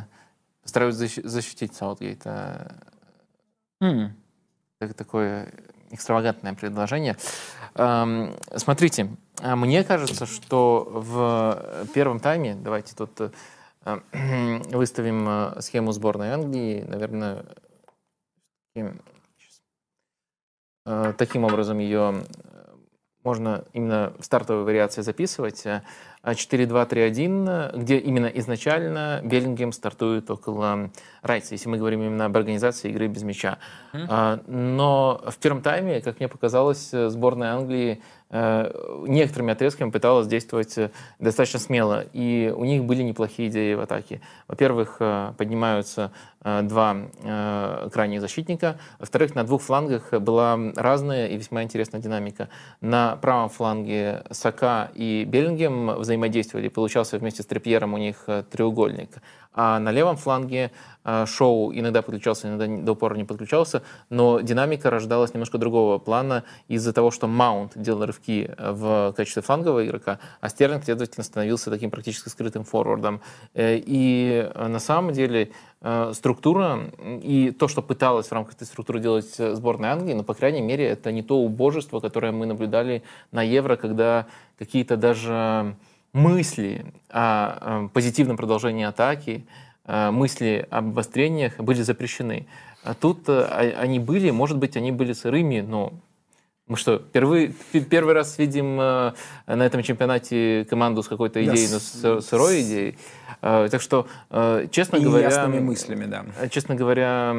Стараюсь защитить Саутгейта. Это такое экстравагантное предложение. Смотрите, мне кажется, что в первом тайме, давайте тут выставим схему сборной Англии, наверное, таким образом ее можно именно в стартовой вариации записывать. 4-2-3-1, где именно изначально Беллингем стартует около Райса, если мы говорим именно об организации игры без мяча. Но в первом тайме, как мне показалось, сборная Англии некоторыми отрезками пыталась действовать достаточно смело, и у них были неплохие идеи в атаке. Во-первых, поднимаются два крайних защитника, во-вторых, на двух флангах была разная и весьма интересная динамика. На правом фланге Сака и Беллингем взаимодействовали, получался вместе с Трипьером у них треугольник. А на левом фланге Шоу иногда подключался, иногда до упора не подключался, но динамика рождалась немножко другого плана из-за того, что Маунт делал рывки в качестве флангового игрока, а Стерлинг, следовательно, становился таким практически скрытым форвардом. И на самом деле структура и то, что пыталась в рамках этой структуры делать сборная Англии, но, по крайней мере, это не то убожество, которое мы наблюдали на Евро, когда какие-то даже мысли о позитивном продолжении атаки, мысли об обострениях были запрещены. А тут они были, может быть, они были сырыми, но мы что, первый раз видим на этом чемпионате команду с какой-то идеей, но с сырой идеей. Так что, честно говоря,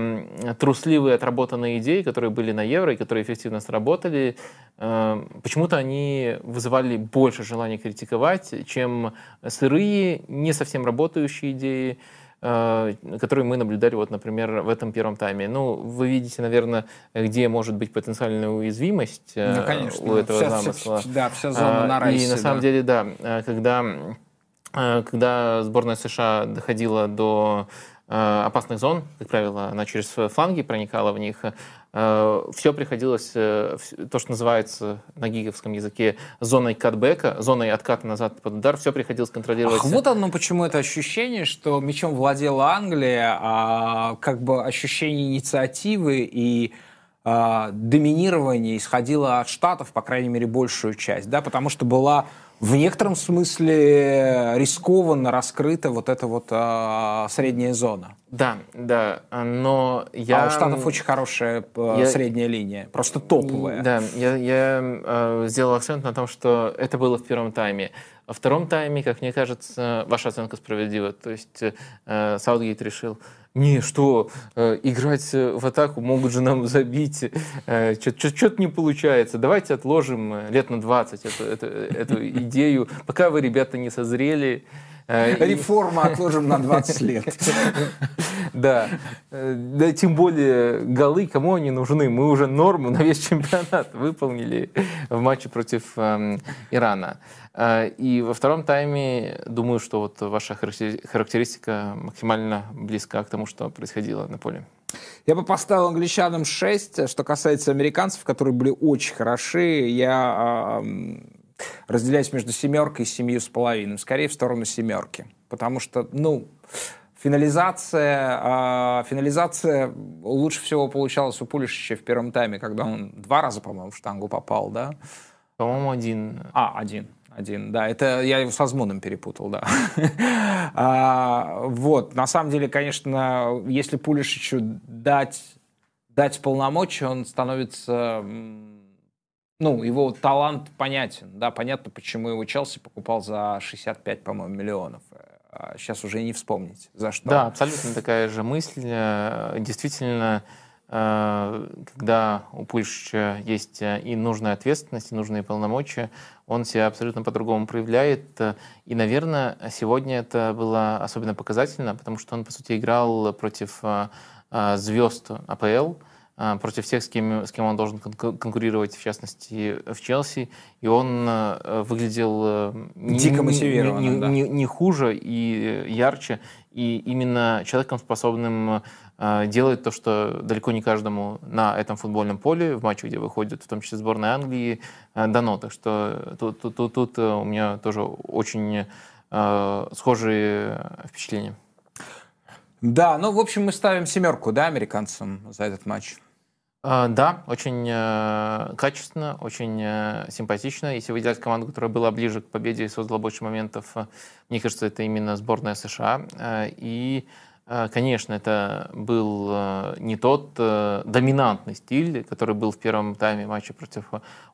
трусливые отработанные идеи, которые были на Евро и которые эффективно сработали, почему-то они вызывали больше желания критиковать, чем сырые, не совсем работающие идеи, которые мы наблюдали, вот, например, в этом первом тайме. Ну, вы видите, наверное, где может быть потенциальная уязвимость, ну, конечно, у этого замысла. Да, вся зона на райсе. И на самом деле, да, когда сборная США доходила до опасных зон, как правило, она через фланги проникала в них, Все приходилось, то, что называется на гиговском языке, зоной катбэка, зоной отката назад под удар, все приходилось контролировать. Ах, вот оно почему это ощущение, что мячом владела Англия, а как бы ощущение инициативы и доминирование исходило от Штатов, по крайней мере, большую часть, да, потому что была в некотором смысле рискованно раскрыта вот эта вот средняя зона. Да, да, но я... А у Штатов очень хорошая средняя линия, просто топовая. Да, я сделал акцент на том, что это было в первом тайме. Во втором тайме, как мне кажется, ваша оценка справедлива. То есть Саутгейт решил, не, что, играть в атаку, могут же нам забить, что-то не получается, давайте отложим лет на 20 эту идею, пока вы, ребята, не созрели. Реформа отложим на 20 лет. Да. Да, тем более голы, кому они нужны? Мы уже норму на весь чемпионат выполнили в матче против Ирана. И во втором тайме, думаю, что вот ваша характеристика максимально близка к тому, что происходило на поле. Я бы поставил англичанам 6. Что касается американцев, которые были очень хороши, я... разделяясь между 7 и 7,5. Скорее, в сторону 7. Потому что, ну, финализация лучше всего получалась у Пулишича в первом тайме, когда он 2 раза, по-моему, в штангу попал, да? По-моему, 1. Один, да. Это я его с Азмуном перепутал, да. Вот. На самом деле, конечно, если Пулишичу дать полномочия, он становится... Ну, его талант понятен, да, понятно, почему его Челси покупал за 65, по-моему, миллионов. Сейчас уже не вспомнить, за что. Да, абсолютно такая же мысль. Действительно, когда у Пульшича есть и нужная ответственность, и нужные полномочия, он себя абсолютно по-другому проявляет. И, наверное, сегодня это было особенно показательно, потому что он, по сути, играл против звезд АПЛ, против всех, с кем он должен конкурировать, в частности, в Челси. И он выглядел дико мотивированно, не хуже и ярче. И именно человеком, способным делать то, что далеко не каждому на этом футбольном поле, в матче, где выходит, в том числе сборная Англии, дано. Так что тут у меня тоже очень схожие впечатления. Да, ну, в общем, мы ставим 7, да, американцам за этот матч? Да, очень качественно, очень симпатично. Если выделять команду, которая была ближе к победе и создала больше моментов, мне кажется, это именно сборная США. И, конечно, это был не тот доминантный стиль, который был в первом тайме матча против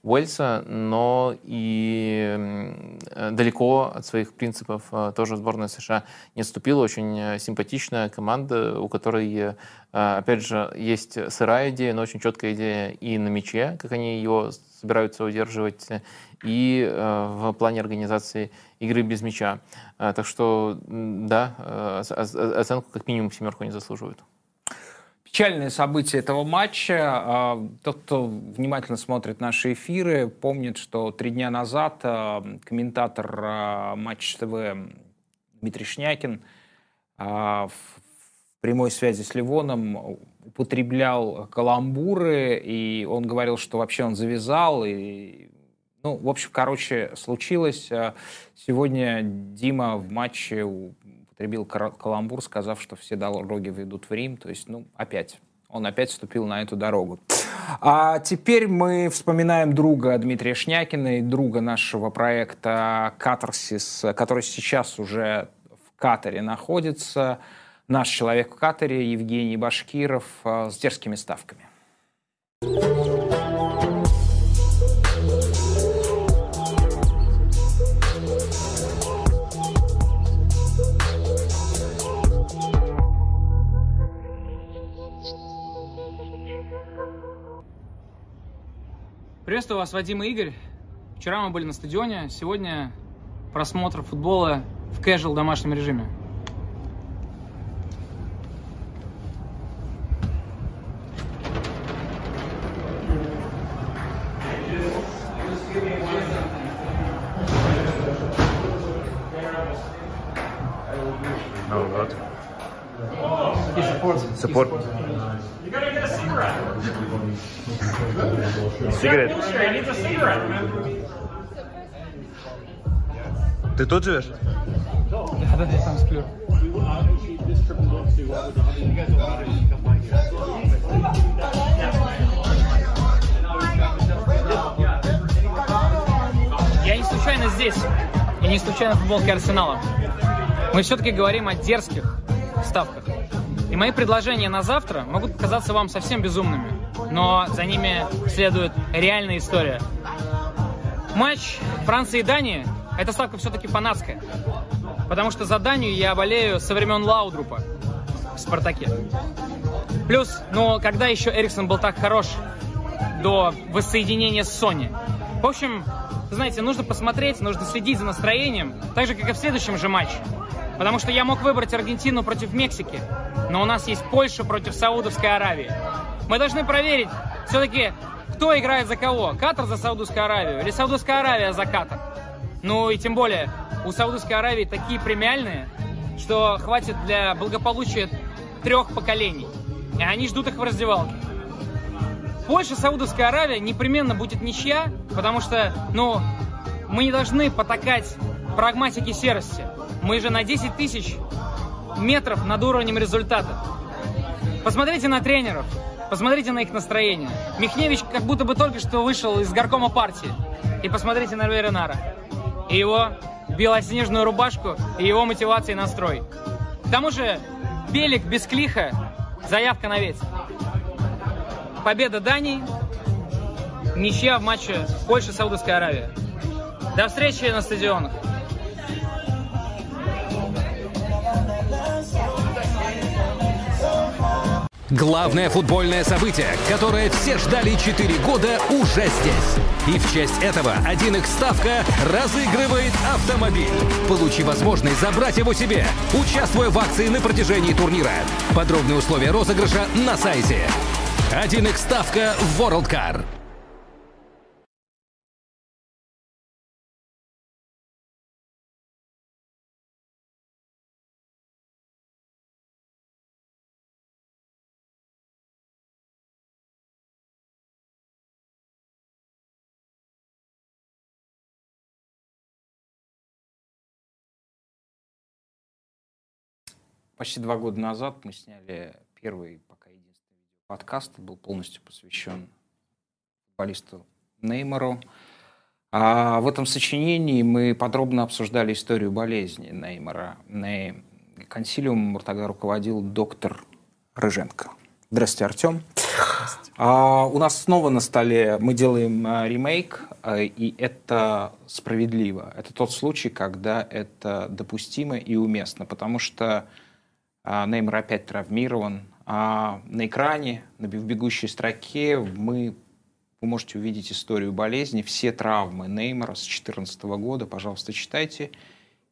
Уэльса, но и далеко от своих принципов тоже сборная США не отступила. Очень симпатичная команда, у которой, опять же, есть сырая идея, но очень четкая идея и на мяче, как они его собираются удерживать, и в плане организации игры без мяча. Так что, да, оценку как минимум 7 не заслуживают. Печальное событие этого матча. Тот, кто внимательно смотрит наши эфиры, помнит, что 3 дня назад комментатор Матч ТВ Дмитрий Шнякин в прямой связи с Ливоном употреблял каламбуры, и он говорил, что вообще он завязал, и... Ну, в общем, короче, случилось. Сегодня Дима в матче употребил каламбур, сказав, что все дороги ведут в Рим. То есть, ну, опять. Он опять вступил на эту дорогу. А теперь мы вспоминаем друга Дмитрия Шнякина и друга нашего проекта «Катарсис», который сейчас уже в Катаре находится. Наш человек в Катаре Евгений Башкиров с дерзкими ставками. Приветствую вас, Вадим и Игорь. Вчера мы были на стадионе, сегодня просмотр футбола в кэжуал домашнем режиме. Support. You gotta get a cigarette. Cigarette. I need a cigarette. Ты тут живешь? Да, я там сплю. Я не случайно здесь. И не случайно в футболке Арсенала. Мы все-таки говорим о дерзких ставках. И мои предложения на завтра могут показаться вам совсем безумными. Но за ними следует реальная история. Матч Франции и Дании. Эта ставка все-таки фанатская, потому что за Данию я болею со времен Лаудрупа в «Спартаке». Плюс, когда еще Эриксон был так хорош до воссоединения с Сони. В общем, знаете, нужно посмотреть, нужно следить за настроением, так же, как и в следующем же матче. Потому что я мог выбрать Аргентину против Мексики, но у нас есть Польша против Саудовской Аравии. Мы должны проверить все-таки, кто играет за кого. Катар за Саудовскую Аравию или Саудовская Аравия за Катар? И тем более, у Саудовской Аравии такие премиальные, что хватит для благополучия 3 поколений. И они ждут их в раздевалке. Польша-Саудовская Аравия непременно будет ничья, потому что, мы не должны потакать прагматике серости. Мы же на 10 тысяч метров над уровнем результата. Посмотрите на тренеров, посмотрите на их настроение. Михневич как будто бы только что вышел из горкома партии. И посмотрите на Рвей Ренара. И его белоснежную рубашку, и его мотивации и настрой. К тому же Белик без Клиха, заявка на ветер. Победа Дании, ничья в матче Польша-Саудовская Аравия. До встречи на стадионах. Главное футбольное событие, которое все ждали 4 года, уже здесь. И в честь этого 1Х Ставка разыгрывает автомобиль. Получи возможность забрать его себе, участвуя в акции на протяжении турнира. Подробные условия розыгрыша на сайте. 1Х Ставка в World Car. Почти 2 года назад мы сняли первый, пока единственный подкаст, был полностью посвящен футболисту Неймару. А в этом сочинении мы подробно обсуждали историю болезни Неймара. Консилиумом тогда руководил доктор Рыженко. Здравствуйте, Артем. У нас снова на столе, мы делаем ремейк, и это справедливо. Это тот случай, когда это допустимо и уместно, потому что Неймар опять травмирован. На экране, в бегущей строке вы можете увидеть историю болезни, все травмы Неймара с 2014 года. Пожалуйста, читайте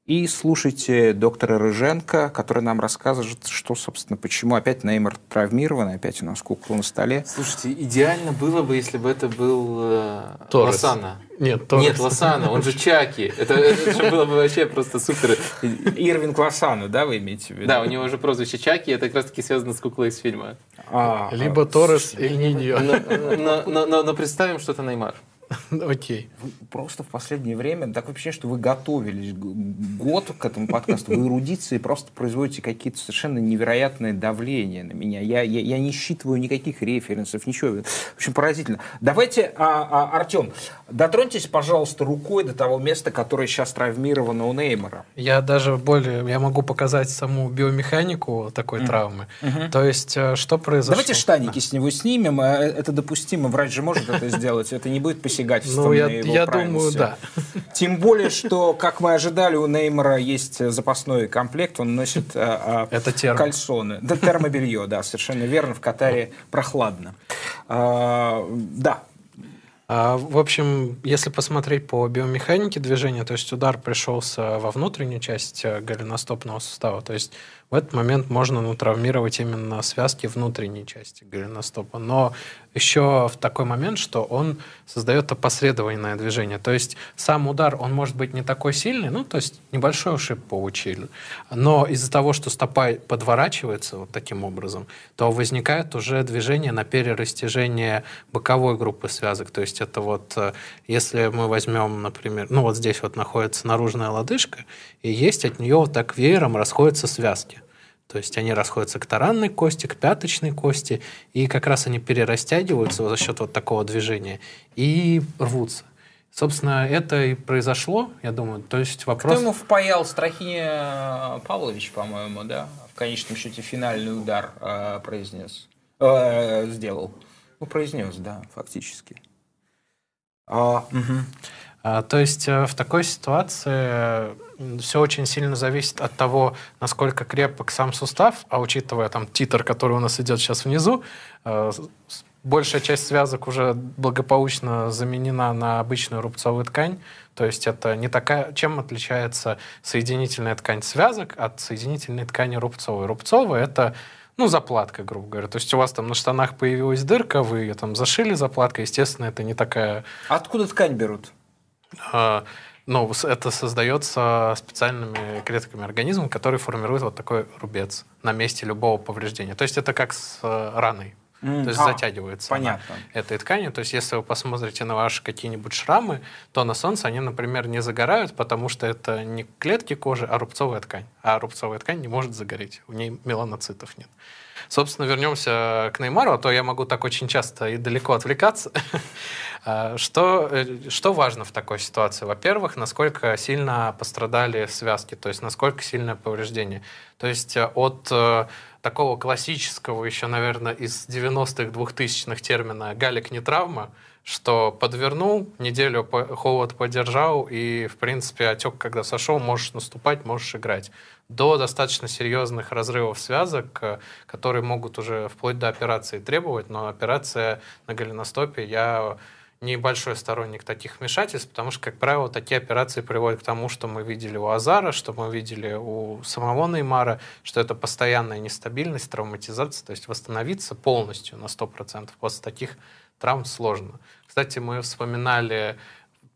и слушайте доктора Рыженко, который нам рассказывает, что, собственно, почему опять Неймар травмирован, опять у нас кукла на столе. Слушайте, идеально было бы, если бы это был Лосана. Нет, Лосана, он же Чаки. Это было бы вообще просто супер. Ирвинг Лосана, да, вы имеете в виду? Да, у него же прозвище Чаки, это как раз-таки связано с куклой из фильма. Либо Торрес или Ниньо. Но представим, что это Неймар. Окей. Вы просто в последнее время, так вообще, что вы готовились год к этому подкасту, вы эрудиции просто производите какие-то совершенно невероятные давления на меня. Я не считываю никаких референсов, ничего. В общем, поразительно. Давайте, Артем, дотроньтесь, пожалуйста, рукой до того места, которое сейчас травмировано у Неймара. Я могу показать саму биомеханику такой травмы. То есть, что произошло? Давайте штаники с него снимем. Это допустимо, врач же может это сделать. Это не будет посещать. Я думаю, да. Тем более, что, как мы ожидали, у Неймара есть запасной комплект, он носит кальсоны. Да, термобелье, да, совершенно верно, в Катаре прохладно. Да. В общем, если посмотреть по биомеханике движения, то есть удар пришелся во внутреннюю часть голеностопного сустава, то есть в этот момент можно травмировать именно связки внутренней части голеностопа. Но еще в такой момент, что он создает опосредованное движение. То есть сам удар, он может быть не такой сильный, то есть небольшой ушиб получили. Но из-за того, что стопа подворачивается вот таким образом, то возникает уже движение на перерастяжение боковой группы связок. То есть это если мы возьмем, например, здесь находится наружная лодыжка, и есть от нее так веером расходятся связки. То есть они расходятся к таранной кости, к пяточной кости, и как раз они перерастягиваются за счет такого движения и рвутся. Собственно, это и произошло, я думаю. То есть вопрос... Кто ему впаял? Страхиня Павлович, по-моему, да? В конечном счете финальный удар сделал. Произнес, да, фактически. То есть в такой ситуации все очень сильно зависит от того, насколько крепок сам сустав, а учитывая титр, который у нас идет сейчас внизу, большая часть связок уже благополучно заменена на обычную рубцовую ткань. То есть это не такая... Чем отличается соединительная ткань связок от соединительной ткани рубцовой? Рубцовая — это... заплатка, грубо говоря. То есть у вас на штанах появилась дырка, вы ее зашили заплаткой, естественно, это не такая... Откуда ткань берут? Это создается специальными клетками организма, которые формируют такой рубец на месте любого повреждения. То есть это как с раной. То есть затягивается понятно. Этой тканью. То есть если вы посмотрите на ваши какие-нибудь шрамы, то на солнце они, например, не загорают, потому что это не клетки кожи, а рубцовая ткань. А рубцовая ткань не может загореть, у ней меланоцитов нет. Собственно, вернемся к Неймару, а то я могу так очень часто и далеко отвлекаться. Что важно в такой ситуации? Во-первых, насколько сильно пострадали связки, то есть насколько сильное повреждение. То есть от такого классического еще, наверное, из 90-х, 2000-х термина «галик не травма», что подвернул, неделю холод подержал, и, в принципе, отек, когда сошел, можешь наступать, можешь играть. До достаточно серьезных разрывов связок, которые могут уже вплоть до операции требовать, но операция на голеностопе, я небольшой сторонник таких вмешательств, потому что, как правило, такие операции приводят к тому, что мы видели у Азара, что мы видели у самого Неймара, что это постоянная нестабильность, травматизация, то есть восстановиться полностью на 100% после таких травм сложно. Кстати, мы вспоминали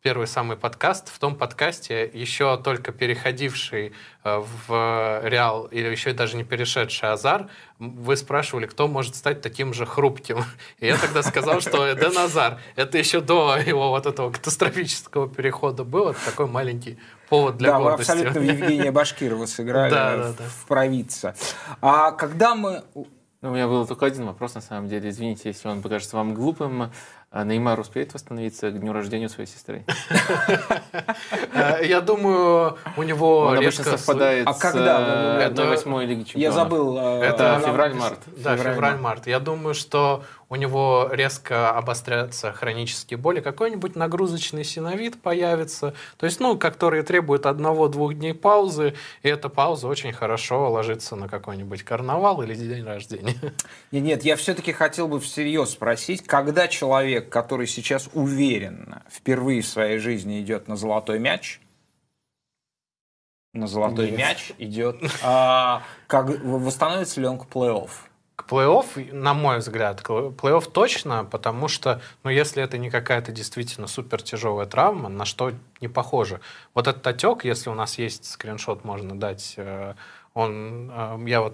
первый самый подкаст. В том подкасте еще только переходивший в Реал или еще даже не перешедший Азар, вы спрашивали, кто может стать таким же хрупким. И я тогда сказал, что Эден Азар. Это еще до его этого катастрофического перехода было. Это такой маленький повод для гордости. Да, вы абсолютно в Евгения Башкирова сыграли в провидца. А когда мы... У меня был только один вопрос, на самом деле. Извините, если он покажется вам глупым. Неймар успеет восстановиться к дню рождения своей сестры? Я думаю, у него обычно совпадает с 1/8 Лиги Чемпионов. Я забыл. Это февраль-март. Да, февраль-март. Я думаю, что у него резко обострятся хронические боли. Какой-нибудь нагрузочный синовит появится. То есть, которые требуют 1-2 дней паузы. И эта пауза очень хорошо ложится на какой-нибудь карнавал или день рождения. Нет, я все-таки хотел бы всерьез спросить, когда человек, который сейчас уверенно впервые в своей жизни идет на золотой мяч, восстановится ли он к плей-офф? К плей-офф, на мой взгляд, к плей-офф точно, потому что, если это не какая-то действительно супертяжелая травма, на что не похоже. Вот этот отек, если у нас есть скриншот, можно дать... я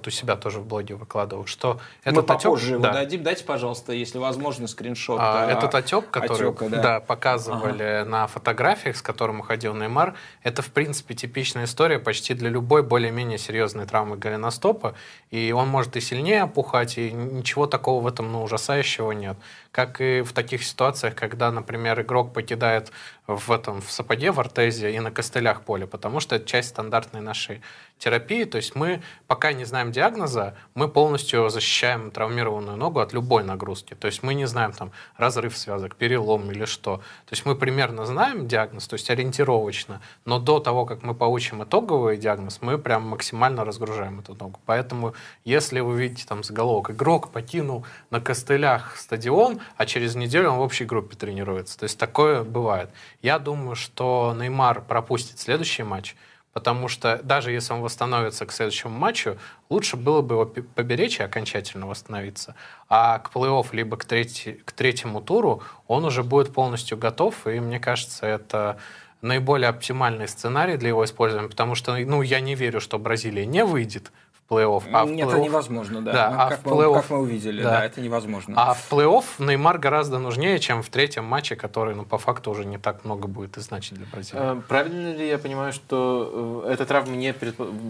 у себя тоже в блоге выкладывал, что этот попозже его дадим, дайте, пожалуйста, если возможно, скриншот. Этот отек, который показывали на фотографиях, с которым уходил Неймар, это, в принципе, типичная история почти для любой более-менее серьезной травмы голеностопа, и он может и сильнее опухать, и ничего такого в этом ужасающего нет. Как и в таких ситуациях, когда, например, игрок покидает в сапоге, в ортезе и на костылях поле, потому что это часть стандартной нашей терапии. То есть мы, пока не знаем диагноза, мы полностью защищаем травмированную ногу от любой нагрузки. То есть мы не знаем разрыв связок, перелом или что. То есть мы примерно знаем диагноз, то есть ориентировочно, но до того, как мы получим итоговый диагноз, мы прям максимально разгружаем эту ногу. Поэтому если вы видите заголовок «Игрок покинул на костылях стадион», а через неделю он в общей группе тренируется. То есть такое бывает. Я думаю, что Неймар пропустит следующий матч, Потому что даже если он восстановится к следующему матчу, лучше было бы его поберечь и окончательно восстановиться. А к плей-офф либо к третьему туру он уже будет полностью готов. И мне кажется, это наиболее оптимальный сценарий для его использования. Потому что я не верю, что Бразилия не выйдет в плей-офф. Это невозможно, да. Как мы увидели, да, это невозможно. А в плей-офф Неймар гораздо нужнее, чем в третьем матче, который, по факту, уже не так много будет и значить для Бразилии. Правильно ли я понимаю, что эта травма не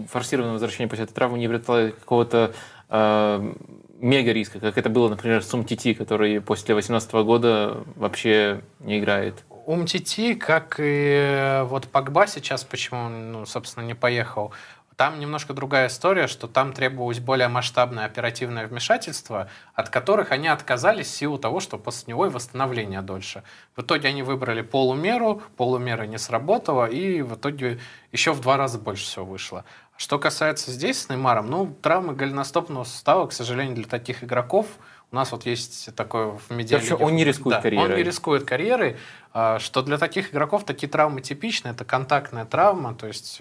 форсированное возвращение после этой травмы не предполагает какого-то мега риска, как это было, например, с Умтити, который после 2018 года вообще не играет? Умтити, как и Погба сейчас, почему он, собственно, не поехал. Там немножко другая история, что там требовалось более масштабное оперативное вмешательство, от которых они отказались в силу того, что после него и восстановление дольше. В итоге они выбрали полумеру, полумера не сработала, и в итоге еще в 2 раза больше всего вышло. Что касается здесь с Неймаром, травмы голеностопного сустава, к сожалению, для таких игроков у нас есть такое в медиалиге. Он не рискует карьерой. Он не рискует карьерой, что для таких игроков такие травмы типичны, это контактная травма, то есть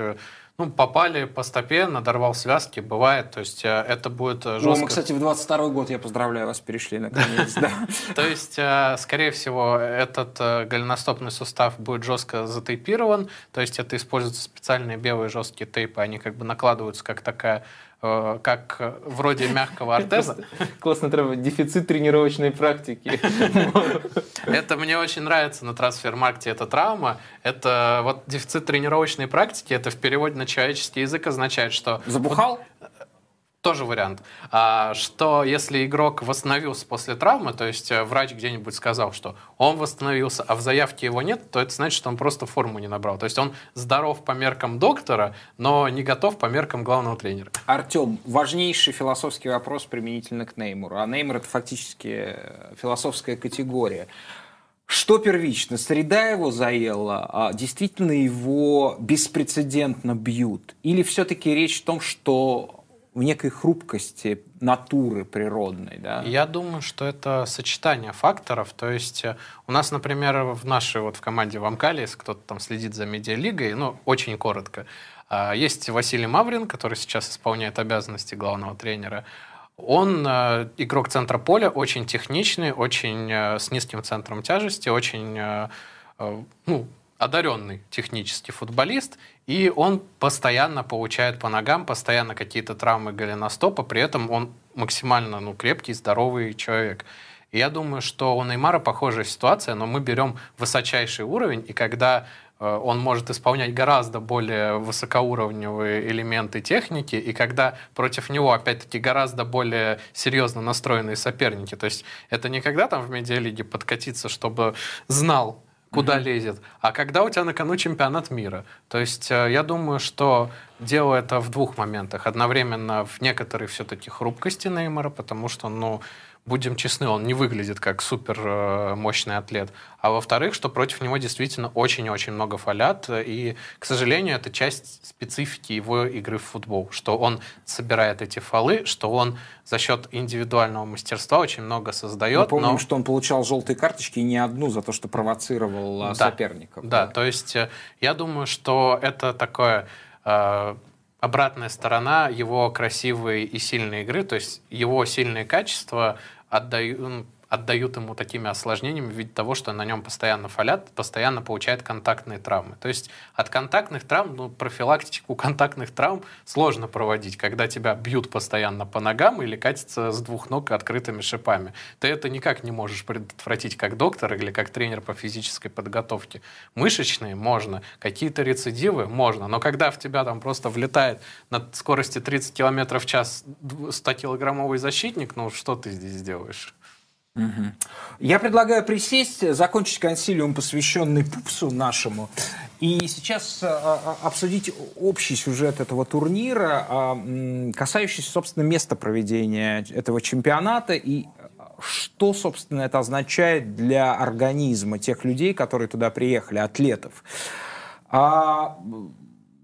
попали по стопе, надорвал связки, бывает, то есть это будет жестко. Мы, кстати, в 22-й год, я поздравляю вас, перешли наконец. То есть, скорее всего, этот голеностопный сустав будет жестко затейпирован, то есть это используются специальные белые жесткие тейпы, они накладываются как такая, как вроде мягкого ортеза. Классно, дефицит тренировочной практики. Это мне очень нравится на трансфер-маркте, эта травма. Это дефицит тренировочной практики, это в переводе на человеческий язык означает, что... Забухал? Тоже вариант. Что если игрок восстановился после травмы, то есть врач где-нибудь сказал, что он восстановился, а в заявке его нет, то это значит, что он просто форму не набрал. То есть он здоров по меркам доктора, но не готов по меркам главного тренера. Артем, важнейший философский вопрос применительно к Неймару. А Неймар — это фактически философская категория. Что первично? Среда его заела? Действительно его беспрецедентно бьют? Или все-таки речь о том, что... в некой хрупкости натуры природной, да? Я думаю, что это сочетание факторов. То есть у нас, например, в нашей в команде в Амкале, если кто-то там следит за медиалигой, очень коротко, есть Василий Маврин, который сейчас исполняет обязанности главного тренера. Он игрок центра поля, очень техничный, очень с низким центром тяжести, очень одаренный технический футболист, и он постоянно получает по ногам, постоянно какие-то травмы голеностопа, при этом он максимально крепкий, здоровый человек. И я думаю, что у Неймара похожая ситуация, но мы берем высочайший уровень, и когда он может исполнять гораздо более высокоуровневые элементы техники, и когда против него, опять-таки, гораздо более серьезно настроенные соперники, то есть это не когда там в медиалиге подкатиться, чтобы знал, куда лезет, а когда у тебя на кону чемпионат мира. То есть я думаю, что дело это в 2 моментах. Одновременно в некоторой все-таки хрупкости Неймара, потому что, будем честны, он не выглядит как супер мощный атлет. А во-вторых, что против него действительно очень-очень много фолят. И, к сожалению, это часть специфики его игры в футбол. Что он собирает эти фолы, что он за счет индивидуального мастерства очень много создает. Мы помним, что он получал желтые карточки и не одну за то, что провоцировал соперников. Да, то есть я думаю, что это такое... обратная сторона его красивой и сильной игры, то есть его сильные качества отдают ему такими осложнениями в виде того, что на нем постоянно фолят, постоянно получает контактные травмы. То есть от контактных травм, профилактику контактных травм сложно проводить, когда тебя бьют постоянно по ногам или катятся с 2 ног открытыми шипами. Ты это никак не можешь предотвратить как доктор или как тренер по физической подготовке. Мышечные можно, какие-то рецидивы можно, но когда в тебя там просто влетает на скорости 30 км в час 100-килограммовый защитник, что ты здесь делаешь? Угу. Я предлагаю присесть, закончить консилиум, посвященный пупсу нашему, и сейчас обсудить общий сюжет этого турнира, касающийся, собственно, места проведения этого чемпионата и что, собственно, это означает для организма тех людей, которые туда приехали, атлетов.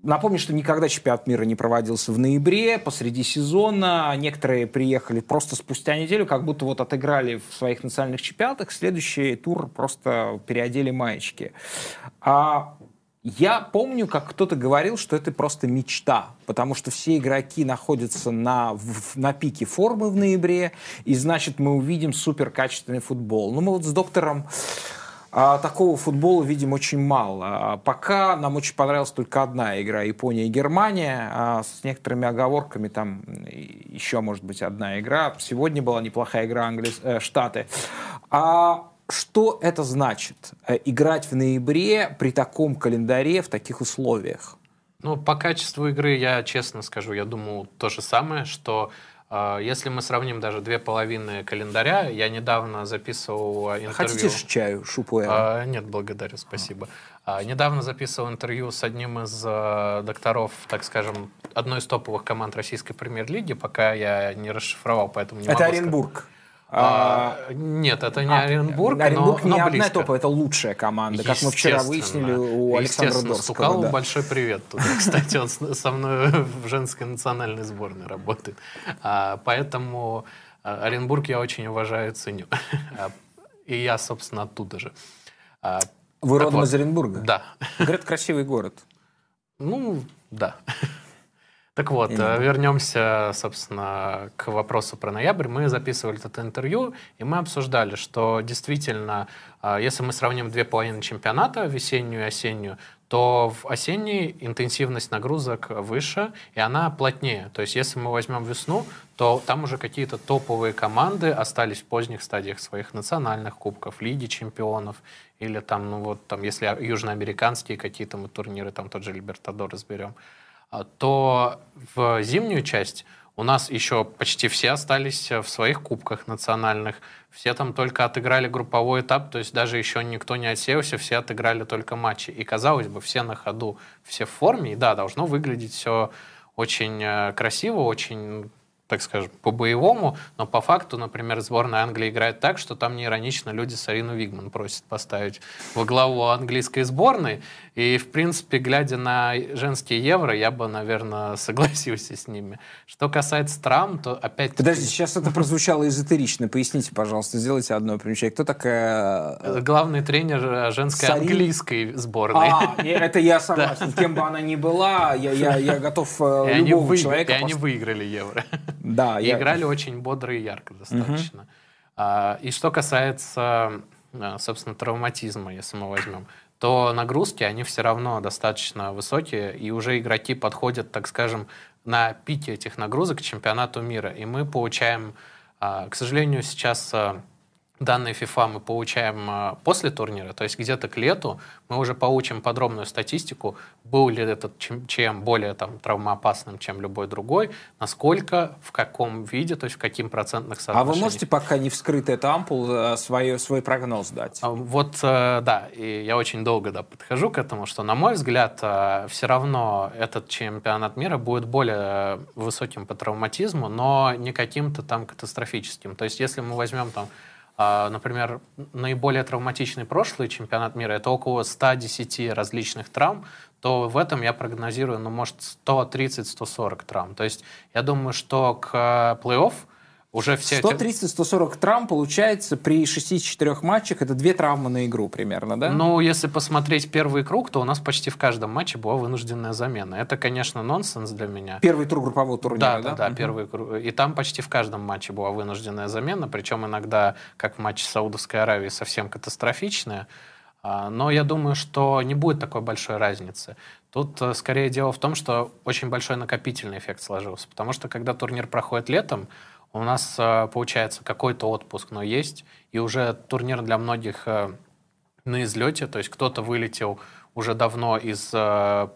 Напомню, что никогда чемпионат мира не проводился в ноябре, посреди сезона. Некоторые приехали просто спустя неделю, как будто отыграли в своих национальных чемпионатах. Следующий тур просто переодели маечки. Я помню, как кто-то говорил, что это просто мечта, потому что все игроки находятся на пике формы в ноябре, и значит мы увидим суперкачественный футбол. Но мы вот с доктором такого футбола видим очень мало. Пока нам очень понравилась только одна игра — Япония и Германия, с некоторыми оговорками, там еще может быть одна игра. Сегодня была неплохая игра Штаты. Что это значит, играть в ноябре при таком календаре, в таких условиях? Ну, по качеству игры, я честно скажу, я думаю то же самое, что если мы сравним даже две половины календаря, я недавно записывал интервью... Хотите чаю, шупуэ? Нет, благодарю, спасибо. Недавно записывал интервью с одним из докторов, так скажем, одной из топовых команд российской премьер-лиги, пока я не расшифровал, поэтому не могу сказать. Это Оренбург. Нет, это не Оренбург. Оренбург не одна топовая, это лучшая команда, как мы вчера выяснили у Александра Дорского. Стукалу большой привет туда. Кстати, он со мной в женской национальной сборной работает. Поэтому Оренбург я очень уважаю и ценю. И я, собственно, оттуда же. Вы родом из Оренбурга? Да. Говорят, красивый город. Ну, да. Так вот, вернемся, собственно, к вопросу про ноябрь. Мы записывали это интервью, и мы обсуждали, что действительно, если мы сравним две половины чемпионата, весеннюю и осеннюю, то в осенней интенсивность нагрузок выше, и она плотнее. То есть, если мы возьмем весну, то там уже какие-то топовые команды остались в поздних стадиях своих национальных кубков, Лиги Чемпионов, или там, ну вот, там, если южноамериканские какие-то мы турниры, там тот же Либертадор разберем, то в зимнюю часть у нас еще почти все остались в своих кубках национальных. Все там только отыграли групповой этап, то есть даже еще никто не отсеялся, все отыграли только матчи. И, казалось бы, все на ходу, все в форме. И да, должно выглядеть все очень красиво, очень, так скажем, по-боевому. Но по факту, например, сборная Англии играет так, что там неиронично люди Сарину Вигман просят поставить во главу английской сборной. И, в принципе, глядя на женские Евро, я бы, наверное, согласился с ними. Что касается Трамп, то опять... Подожди, сейчас это прозвучало эзотерично. Поясните, пожалуйста, сделайте одно примечание. Кто такая... Главный тренер женской английской сборной. Это я согласен. Кем бы она ни была, я готов любого человека... И они выиграли Евро. Да, играли очень бодро и ярко достаточно. И что касается, собственно, травматизма, если мы возьмем, то нагрузки, они все равно достаточно высокие, и уже игроки подходят, так скажем, на пике этих нагрузок к чемпионату мира. И мы получаем, к сожалению, сейчас данные FIFA мы получаем после турнира, то есть где-то к лету мы уже получим подробную статистику, был ли этот чем более там травмоопасным, чем любой другой, насколько, в каком виде, то есть в каким процентных соотношениях. А вы можете, пока не вскрытый этот ампул, свой прогноз дать? Вот, да, и я очень долго подхожу к этому, что, на мой взгляд, все равно этот чемпионат мира будет более высоким по травматизму, но не каким-то там катастрофическим. То есть если мы возьмем там, например, наиболее травматичный прошлый чемпионат мира, это около 110 различных травм, то в этом я прогнозирую, ну, может, 130-140 травм. То есть я думаю, что к плей-офф уже все... 130-140 травм получается при 64 матчах, это 2 травмы на игру примерно, да? Ну, если посмотреть первый круг, то у нас почти в каждом матче была вынужденная замена. Это, конечно, нонсенс для меня. Первый круг группового турнира, да? Да, первый круг. И там почти в каждом матче была вынужденная замена, причем иногда, как в матче Саудовской Аравии, совсем катастрофичная. Но я думаю, что не будет такой большой разницы. Тут скорее дело в том, что очень большой накопительный эффект сложился, потому что когда турнир проходит летом, у нас получается какой-то отпуск, но есть, и уже турнир для многих на излете, то есть кто-то вылетел уже давно из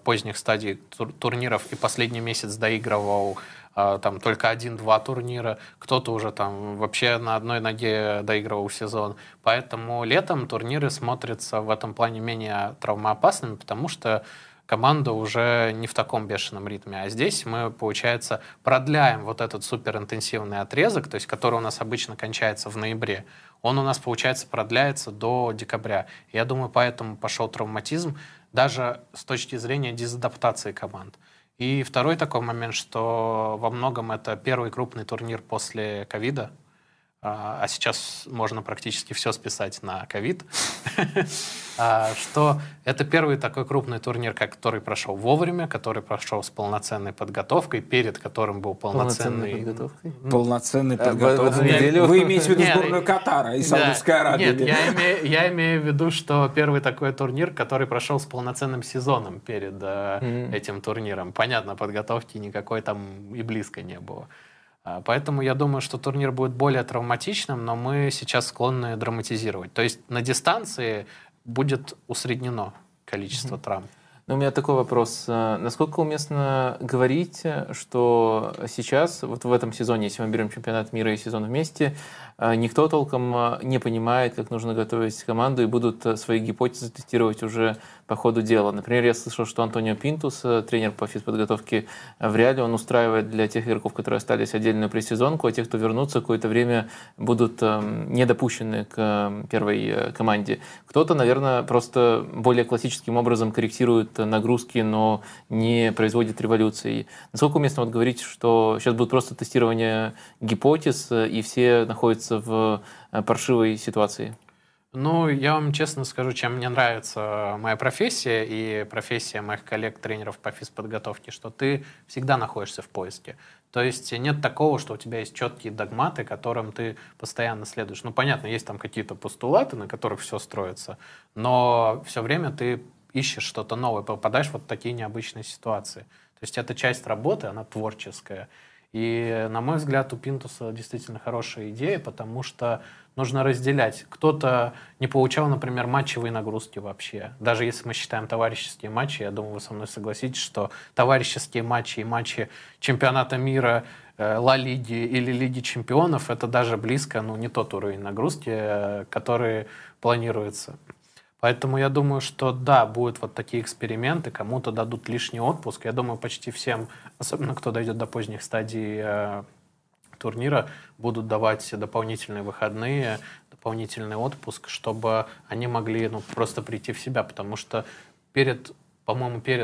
поздних стадий турниров и последний месяц доигрывал там только 1-2 турнира, кто-то уже там вообще на одной ноге доигрывал сезон, поэтому летом турниры смотрятся в этом плане менее травмоопасными, потому что команда уже не в таком бешеном ритме. А здесь мы, получается, продляем вот этот суперинтенсивный отрезок, то есть который у нас обычно кончается в ноябре. Он у нас, получается, продляется до декабря. Я думаю, поэтому пошел травматизм даже с точки зрения дезадаптации команд. И второй такой момент, что во многом это первый крупный турнир после ковида. а сейчас можно практически все списать на ковид, что это первый такой крупный турнир, который прошел вовремя, который прошел с полноценной подготовкой, перед которым был полноценный подготовкой. Вы имеете в виду сборную Катара и Саудовской Аравии? Нет, я имею в виду, что первый такой турнир, который прошел с полноценным сезоном перед этим турниром. Понятно, подготовки никакой там и близко не было. Поэтому я думаю, что турнир будет более травматичным, но мы сейчас склонны драматизировать. То есть на дистанции будет усреднено количество травм. Но у меня такой вопрос. Насколько уместно говорить, что сейчас, вот в этом сезоне, если мы берем чемпионат мира и сезон вместе, никто толком не понимает, как нужно готовить команду, и будут свои гипотезы тестировать уже по ходу дела. Например, я слышал, что Антонио Пинтус, тренер по физподготовке в Реале, он устраивает для тех игроков, которые остались, отдельную предсезонку, а те, кто вернутся, какое-то время будут недопущены к первой команде. Кто-то, наверное, просто более классическим образом корректирует нагрузки, но не производит революции. Насколько уместно вот говорить, что сейчас будет просто тестирование гипотез, и все находятся в паршивой ситуации? Ну, я вам честно скажу, чем мне нравится моя профессия и профессия моих коллег-тренеров по физподготовке, что ты всегда находишься в поиске. То есть нет такого, что у тебя есть четкие догматы, которым ты постоянно следуешь. Ну, понятно, есть там какие-то постулаты, на которых все строится, но все время ты ищешь что-то новое, попадаешь вот в такие необычные ситуации. То есть эта часть работы, она творческая. И, на мой взгляд, у Пинтуса действительно хорошая идея, потому что нужно разделять. Кто-то не получал, например, матчевые нагрузки вообще. Даже если мы считаем товарищеские матчи, я думаю, вы со мной согласитесь, что товарищеские матчи и матчи чемпионата мира, Ла Лиги или Лиги Чемпионов — это даже близко, ну, не тот уровень нагрузки, который планируется. Поэтому я думаю, что да, будут вот такие эксперименты, кому-то дадут лишний отпуск. Я думаю, почти всем, особенно кто дойдет до поздних стадий турнира, будут давать дополнительные выходные, дополнительный отпуск, чтобы они могли, ну, просто прийти в себя. Потому что перед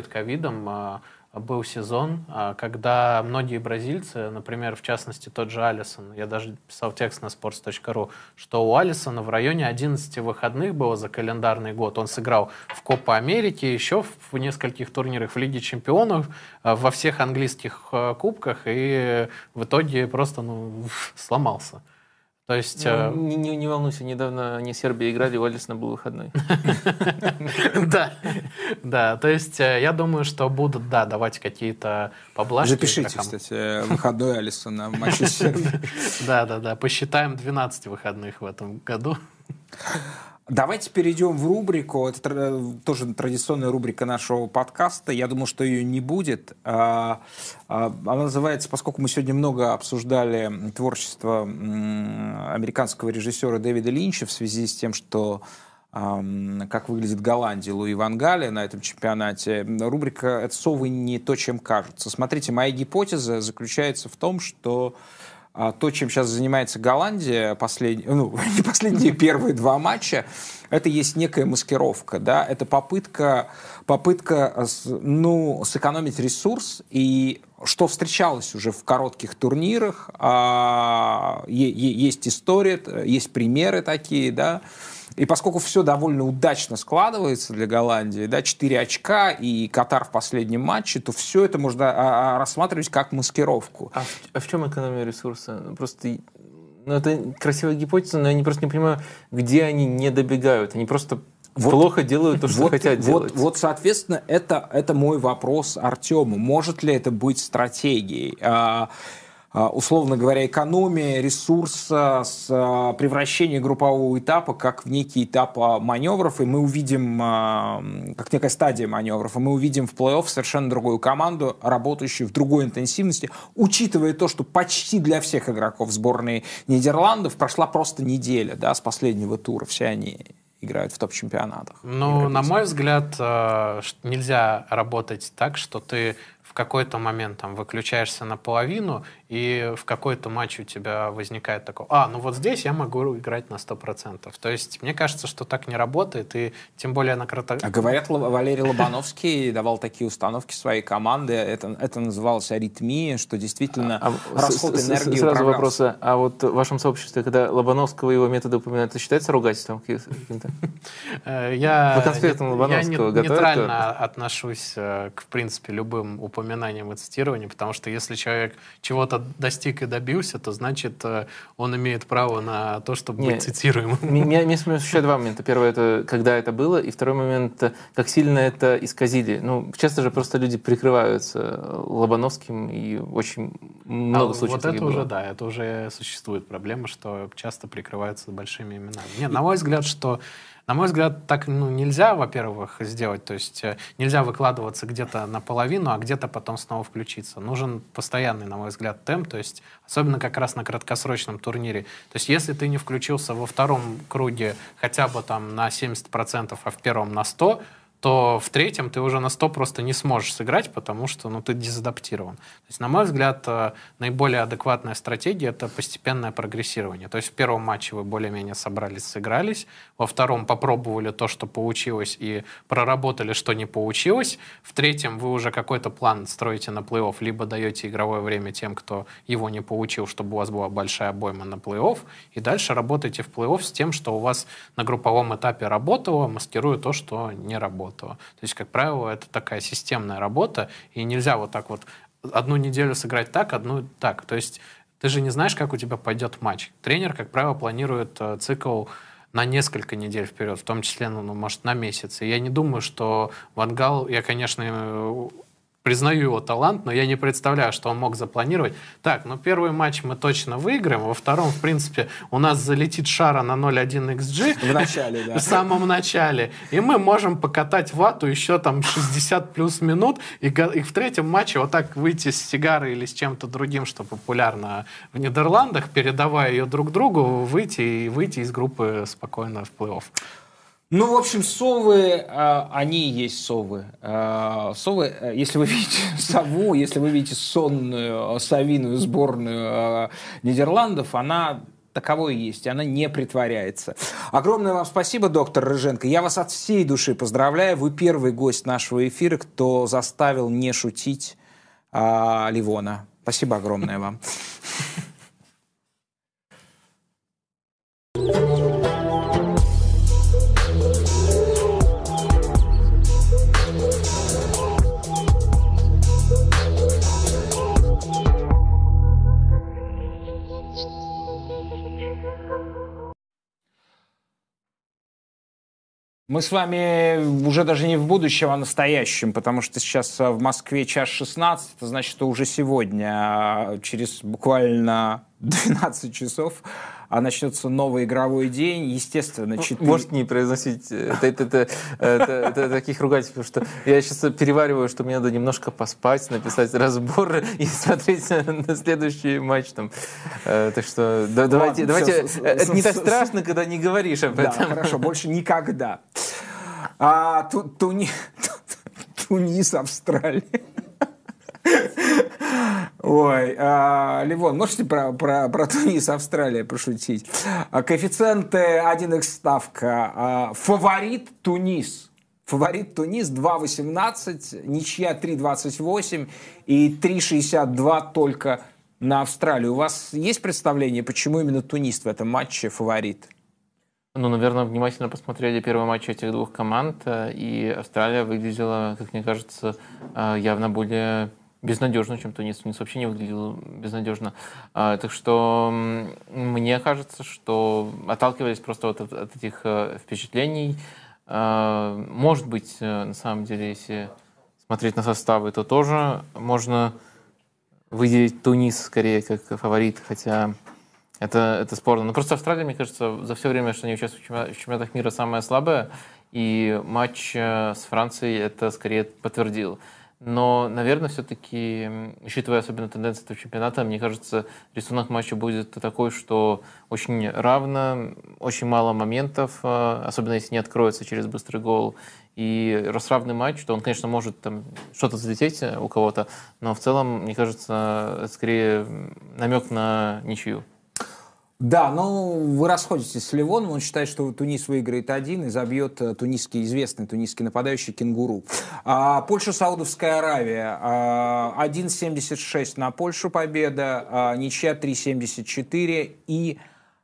ковидом был сезон, когда многие бразильцы, например, в частности тот же Алисон, я даже писал текст на sports.ru, что у Алисона в районе 11 выходных было за календарный год. Он сыграл в Копа Америки, еще в нескольких турнирах в Лиге Чемпионов, во всех английских кубках, и в итоге просто, ну, сломался. То есть, ну, не волнуйся, недавно они в Сербии играли, у Алисона был выходной. Да, то есть я думаю, что будут давать какие-то поблажки. Запишите, кстати, выходной Алисона в матче с Сербией. Да, посчитаем 12 выходных в этом году. Давайте перейдем в рубрику. Это тоже традиционная рубрика нашего подкаста. Я думал, что ее не будет. Она называется, поскольку мы сегодня много обсуждали творчество американского режиссера Дэвида Линча в связи с тем, что как выглядит Голландия Луи Ван Гала на этом чемпионате. Рубрика «Это совы не то, чем кажутся». Смотрите, моя гипотеза заключается в том, что то, чем сейчас занимается Голландия, первые два матча, это есть некая маскировка, да? Это попытка сэкономить ресурс, и что встречалось уже в коротких турнирах, есть история, есть примеры такие, да? И поскольку все довольно удачно складывается для Голландии, да, 4 очка и Катар в последнем матче, то все это можно рассматривать как маскировку. А в чем экономия ресурса? Просто, ну, это красивая гипотеза, но я просто не понимаю, где они не добегают. Они просто плохо делают то, что хотят делать. Вот, соответственно, это мой вопрос Артему. Может ли это быть стратегией? Условно говоря, экономия ресурса с превращением группового этапа как в некий этап маневров, и мы увидим, как некая стадия маневров, и мы увидим в плей-офф совершенно другую команду, работающую в другой интенсивности, учитывая то, что почти для всех игроков сборной Нидерландов прошла просто неделя, да, с последнего тура, все они играют в топ-чемпионатах. Ну, на мой взгляд, нельзя работать так, что ты в какой-то момент там выключаешься наполовину, и в какой-то матч у тебя возникает такое: а, ну вот здесь я могу играть на 100%. То есть мне кажется, что так не работает, и тем более на краток... А говорят, Валерий Лобановский давал такие установки своей команды, это называлось аритмия, что действительно расход энергии... Сразу вопрос, а вот в вашем сообществе, когда Лобановского и его методы упоминают, это считается ругательством каким-то? По конспектам Лобановского готовят? Я нейтрально отношусь к, в принципе, любым упоминаниям и цитированиям, потому что если человек чего-то достиг и добился, то значит он имеет право на то, чтобы быть цитируемым. Мне смеются еще два момента. Первое — это когда это было, и второй момент — как сильно это исказили. Ну, часто же просто люди прикрываются Лобановским, и очень много случаев таких было. Вот это уже, да, это уже существует проблема, что часто прикрываются большими именами. Нет, на мой взгляд, так нельзя, во-первых, сделать. То есть нельзя выкладываться где-то наполовину, а где-то потом снова включиться. Нужен постоянный, на мой взгляд, темп, то есть особенно как раз на краткосрочном турнире. То есть если ты не включился во втором круге хотя бы там на 70%, а в первом на 100%, то в третьем ты уже на 100 просто не сможешь сыграть, потому что ты дезадаптирован. То есть, на мой взгляд, наиболее адекватная стратегия — это постепенное прогрессирование. То есть в первом матче вы более-менее собрались, сыгрались, во втором попробовали то, что получилось, и проработали, что не получилось, в третьем вы уже какой-то план строите на плей-офф, либо даете игровое время тем, кто его не получил, чтобы у вас была большая обойма на плей-офф, и дальше работаете в плей-офф с тем, что у вас на групповом этапе работало, маскируя то, что не работало. То есть, как правило, это такая системная работа, и нельзя вот так вот одну неделю сыграть так, одну так. То есть ты же не знаешь, как у тебя пойдет матч. Тренер, как правило, планирует цикл на несколько недель вперед, в том числе, может, на месяц. И я не думаю, что Ван Гал, я, конечно, признаю его талант, но я не представляю, что он мог запланировать. Так, первый матч мы точно выиграем, во втором, в принципе, у нас залетит шара на 0,1 XG. В начале, да. В самом начале. И мы можем покатать вату еще там 60 плюс минут, и в третьем матче вот так выйти с сигарой или с чем-то другим, что популярно в Нидерландах, передавая ее друг другу, выйти из группы спокойно в плей-офф. Ну, в общем, совы, они есть совы. Совы, если вы видите сову, если вы видите сонную совиную сборную Нидерландов, она таковой и есть, она не притворяется. Огромное вам спасибо, доктор Рыженко. Я вас от всей души поздравляю. Вы первый гость нашего эфира, кто заставил не шутить Ливона. Спасибо огромное вам. Мы с вами уже даже не в будущем, а настоящем, потому что сейчас в Москве час 16, это значит, что уже сегодня, через буквально 12 часов, начнется новый игровой день, естественно, 4... Можете не произносить таких ругательств, потому что я сейчас перевариваю, что мне надо немножко поспать, написать разбор и смотреть на следующий матч. Так что давайте... Это не так страшно, когда не говоришь об этом. Да, хорошо, больше никогда. Тунис, Австралия. Ой, Ливон, можете про Тунис, Австралия пошутить? Коэффициенты 1х ставка. Фаворит Тунис. Фаворит Тунис 2.18, ничья 3.28 и 3.62 только на Австралию. У вас есть представление, почему именно Тунис в этом матче фаворит? Наверное, внимательно посмотрели первый матч этих двух команд, и Австралия выглядела, как мне кажется, явно более... безнадежно, чем Тунис. Тунис вообще не выглядел безнадежно. Так что мне кажется, что отталкивались просто от этих впечатлений. Может быть, на самом деле, если смотреть на составы, то тоже можно выделить Тунис скорее как фаворит, хотя это спорно. Но просто Австралия, мне кажется, за все время, что они участвуют в чемпионатах мира, самая слабая, и матч с Францией это скорее подтвердил. Но, наверное, все-таки, учитывая особенно тенденции этого чемпионата, мне кажется, рисунок матча будет такой, что очень равно, очень мало моментов, особенно если не откроется через быстрый гол. И раз равный матч, то он, конечно, может там что-то залететь у кого-то, но в целом, мне кажется, это скорее намек на ничью. Да, но вы расходитесь с Ливоном. Он считает, что Тунис выиграет один и забьет тунисский, известный тунисский нападающий Кенгуру. Польша, Саудовская Аравия. 1,76 на Польшу победа, ничья 3,74 и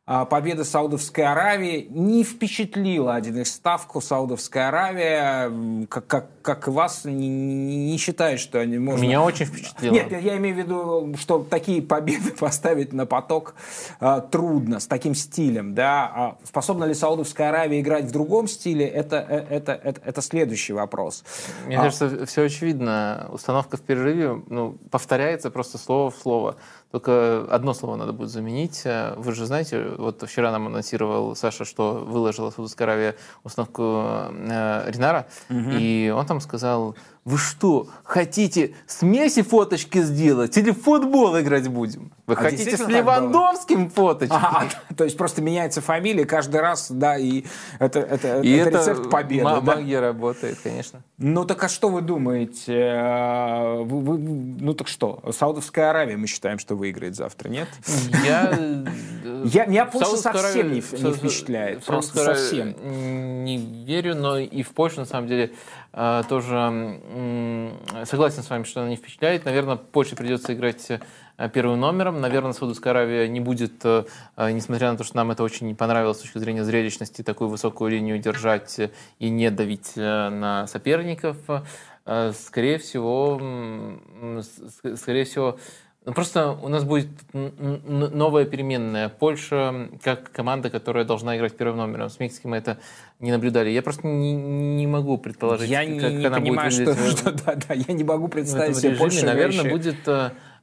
победа Саудовской Аравии. Не впечатлила 1х Ставку Саудовская Аравия, как вас, не считает, что они можно... Меня очень впечатлило. Нет, я имею в виду, что такие победы поставить на поток трудно, с таким стилем. Да? А способна ли Саудовская Аравия играть в другом стиле, это следующий вопрос. Мне кажется, все очевидно. Установка в перерыве повторяется просто слово в слово. Только одно слово надо будет заменить. Вы же знаете, вот вчера нам анонсировал Саша, что выложила Саудовская Аравия установку Ринара, и он там сказал: «Вы что, хотите смеси фоточки сделать или в футбол играть будем? Вы хотите с Левандовским фоточки?» То есть просто меняется фамилия каждый раз, да, и это рецепт победы. Магия работает, конечно. Ну так а что вы думаете? Ну так что, Саудовская Аравия, мы считаем, что выиграет завтра, нет? Меня Польша совсем не впечатляет. Просто совсем. Не верю, но и в Польшу, на самом деле, тоже согласен с вами, что она не впечатляет. Наверное, Польше придется играть первым номером. Наверное, Саудовская Аравия не будет, несмотря на то, что нам это очень не понравилось с точки зрения зрелищности, такую высокую линию держать и не давить на соперников. Скорее всего, просто у нас будет новая переменная. Польша как команда, которая должна играть первым номером. С Мексикой мы это не наблюдали. Я просто не могу предположить, как она будет выглядеть. Я не могу представить себе Польшу. Наверное, будет,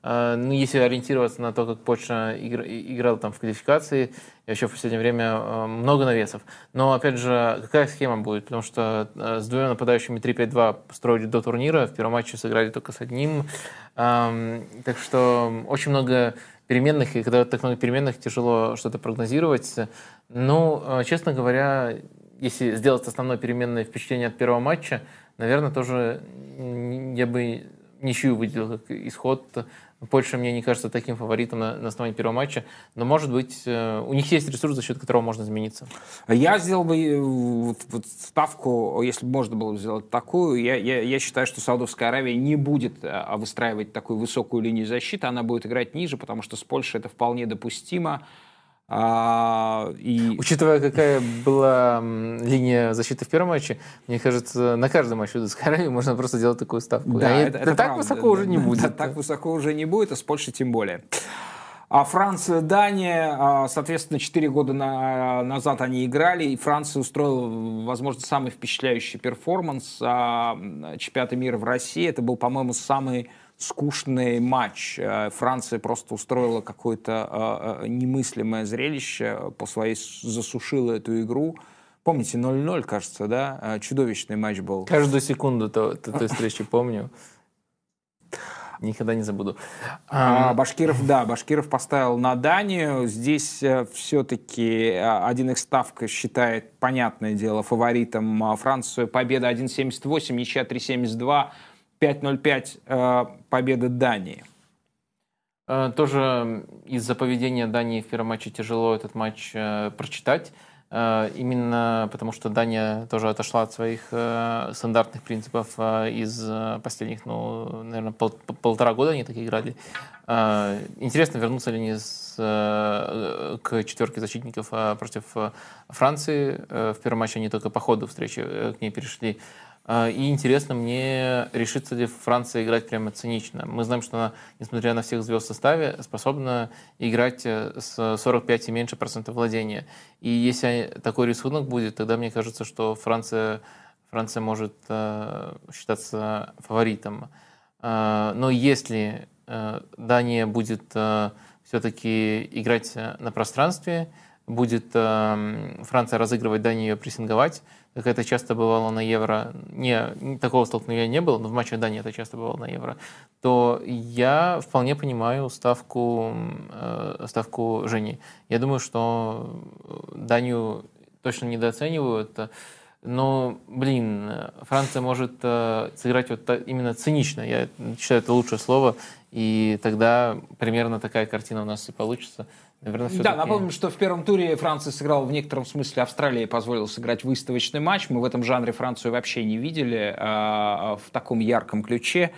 если ориентироваться на то, как Польша играла там в квалификации, еще в последнее время много навесов. Но, опять же, какая схема будет? Потому что с двумя нападающими 3-5-2 строили до турнира, в первом матче сыграли только с одним. Так что очень много переменных, и когда так много переменных, тяжело что-то прогнозировать. Ну, честно говоря, если сделать основное переменное впечатление от первого матча, наверное, тоже я бы ничью выделил как исход. Польша, мне не кажется, таким фаворитом на основании первого матча. Но, может быть, у них есть ресурс, за счет которого можно измениться. Я сделал бы ставку, если бы можно было сделать такую. Я считаю, что Саудовская Аравия не будет выстраивать такую высокую линию защиты. Она будет играть ниже, потому что с Польшей это вполне допустимо. Учитывая, какая была линия защиты в первом матче, мне кажется, на каждом матче Саудовской Аравии можно просто делать такую ставку. Да, это так правда. Высоко уже не будет. Так высоко уже не будет, а с Польшей тем более. А Франция, Дания, соответственно, 4 года назад они играли, и Франция устроила, возможно, самый впечатляющий перформанс чемпионата мира в России. Это был, по-моему, самый скучный матч. Франция просто устроила какое-то немыслимое зрелище, засушила эту игру. Помните, 0-0, кажется, да? Чудовищный матч был. Каждую секунду той встречи помню. Никогда не забуду. Башкиров поставил на Данию. Здесь все-таки 1х Ставка считает, понятное дело, фаворитом Францию. Победа 1,78, ничья 3,72. 5-0-5 победа Дании. Тоже из-за поведения Дании в первом матче тяжело этот матч прочитать. Именно потому, что Дания тоже отошла от своих стандартных принципов из последних, наверное, полтора года они так играли. Интересно, вернутся ли они к четверке защитников против Франции. В первом матче они только по ходу встречи к ней перешли. И интересно мне, решится ли Франция играть прямо цинично. Мы знаем, что она, несмотря на всех звезд в составе, способна играть с 45 и меньше процентов владения. И если такой рисунок будет, тогда мне кажется, что Франция может считаться фаворитом. Но если Дания будет все-таки играть на пространстве, будет Франция разыгрывать, Дания ее прессинговать, как это часто бывало на Евро, не, такого столкновения не было, но в матче Дании это часто бывало на Евро, то я вполне понимаю ставку Жени. Я думаю, что Данию точно недооценивают, но, Франция может сыграть вот именно цинично, я считаю, это лучшее слово, и тогда примерно такая картина у нас и получится. Наверное, да, напомним, что в первом туре Франция сыграла в некотором смысле, Австралия позволила сыграть выставочный матч. Мы в этом жанре Францию вообще не видели в таком ярком ключе.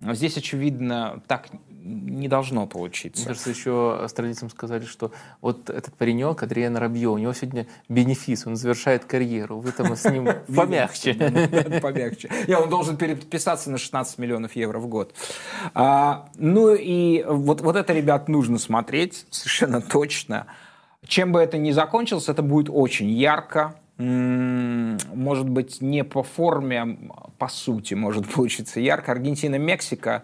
Здесь, очевидно, так не должно получиться. Мне кажется, еще австралийцам сказали, что вот этот паренек, Адриан Рабьё, у него сегодня бенефис, он завершает карьеру, вы там с ним помягче. Он должен переписаться на 16 миллионов евро в год. Ну и вот это, ребят, нужно смотреть совершенно точно. Чем бы это ни закончилось, это будет очень ярко. Может быть, не по форме, по сути может получиться ярко. Аргентина, Мексика.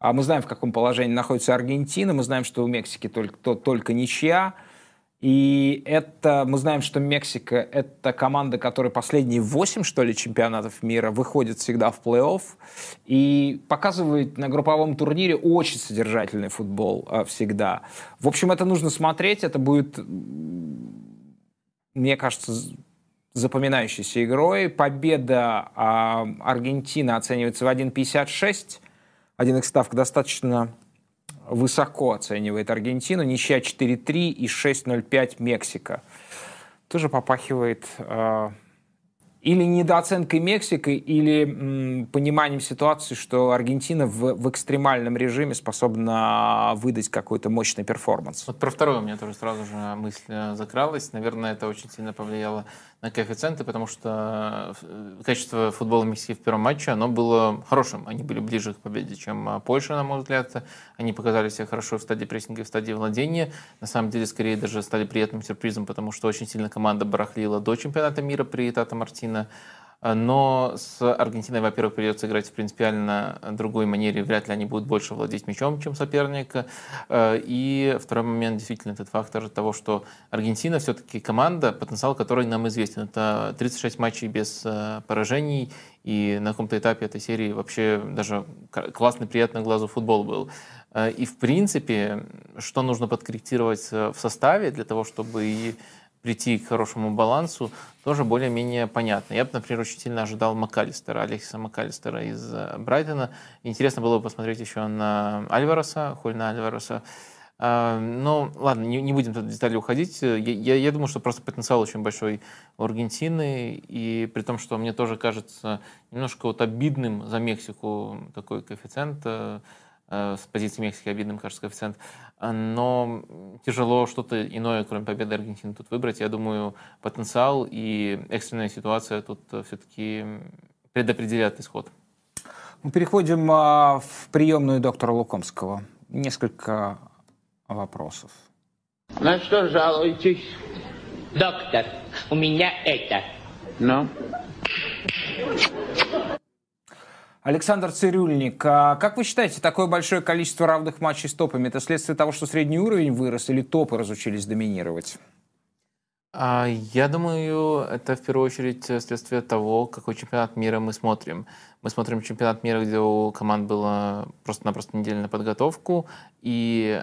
А мы знаем, в каком положении находится Аргентина. Мы знаем, что у Мексики только ничья. И это мы знаем, что Мексика – это команда, которая последние 8, что ли, чемпионатов мира выходит всегда в плей-офф и показывает на групповом турнире очень содержательный футбол всегда. В общем, это нужно смотреть. Это будет, мне кажется, запоминающейся игрой. Победа Аргентины оценивается в 1,56. 1х Ставка достаточно высоко оценивает Аргентину. Ничья 4,3 и 6,05 Мексика. Тоже попахивает или недооценкой Мексики, или пониманием ситуации, что Аргентина в экстремальном режиме способна выдать какой-то мощный перформанс. Вот про второе у меня тоже сразу же мысль закралась. Наверное, это очень сильно повлияло на коэффициенты, потому что качество футбола Мексики в первом матче, оно было хорошим. Они были ближе к победе, чем Польша, на мой взгляд. Они показали себя хорошо в стадии прессинга и в стадии владения. На самом деле, скорее даже стали приятным сюрпризом, потому что очень сильно команда барахлила до чемпионата мира при Тата Мартино. Но с Аргентиной, во-первых, придется играть в принципиально другой манере. Вряд ли они будут больше владеть мячом, чем соперник. И второй момент, действительно, этот фактор того, что Аргентина все-таки команда, потенциал которой нам известен. Это 36 матчей без поражений. И на каком-то этапе этой серии вообще даже классный, приятный глазу футбол был. И, в принципе, что нужно подкорректировать в составе для того, чтобы и прийти к хорошему балансу, тоже более-менее понятно. Я бы, например, очень сильно ожидал Алексиса МакАлистера из Брайтона. Интересно было бы посмотреть еще на Альвареса, Хульна Альвареса. Ну, ладно, не будем тут в детали уходить. Я думаю, что просто потенциал очень большой у Аргентины, и при том, что мне тоже кажется немножко вот обидным за Мексику такой коэффициент, с позиции Мексики обидным, кажется, коэффициент. Но тяжело что-то иное, кроме победы Аргентины, тут выбрать. Я думаю, потенциал и экстренная ситуация тут все-таки предопределят исход. Мы переходим в приемную доктора Лукомского. Несколько вопросов. На что жалуетесь? Доктор, у меня это. Ну? Александр Цирюльник, как вы считаете, такое большое количество равных матчей с топами, это следствие того, что средний уровень вырос, или топы разучились доминировать? Я думаю, это в первую очередь следствие того, какой чемпионат мира мы смотрим. Мы смотрим чемпионат мира, где у команд было просто-напросто неделя на подготовку. И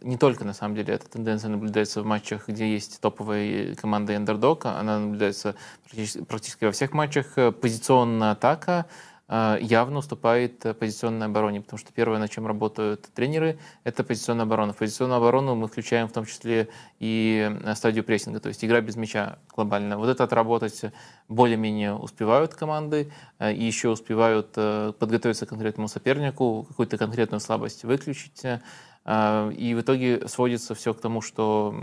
не только, на самом деле, эта тенденция наблюдается в матчах, где есть топовая команда и андердог. Она наблюдается практически во всех матчах. Позиционная атака явно уступает позиционной обороне, потому что первое, на чем работают тренеры, это позиционная оборона. В позиционную оборону мы включаем в том числе и стадию прессинга, то есть игра без мяча глобально. Вот это отработать более-менее успевают команды, и еще успевают подготовиться к конкретному сопернику, какую-то конкретную слабость выключить. И в итоге сводится все к тому, что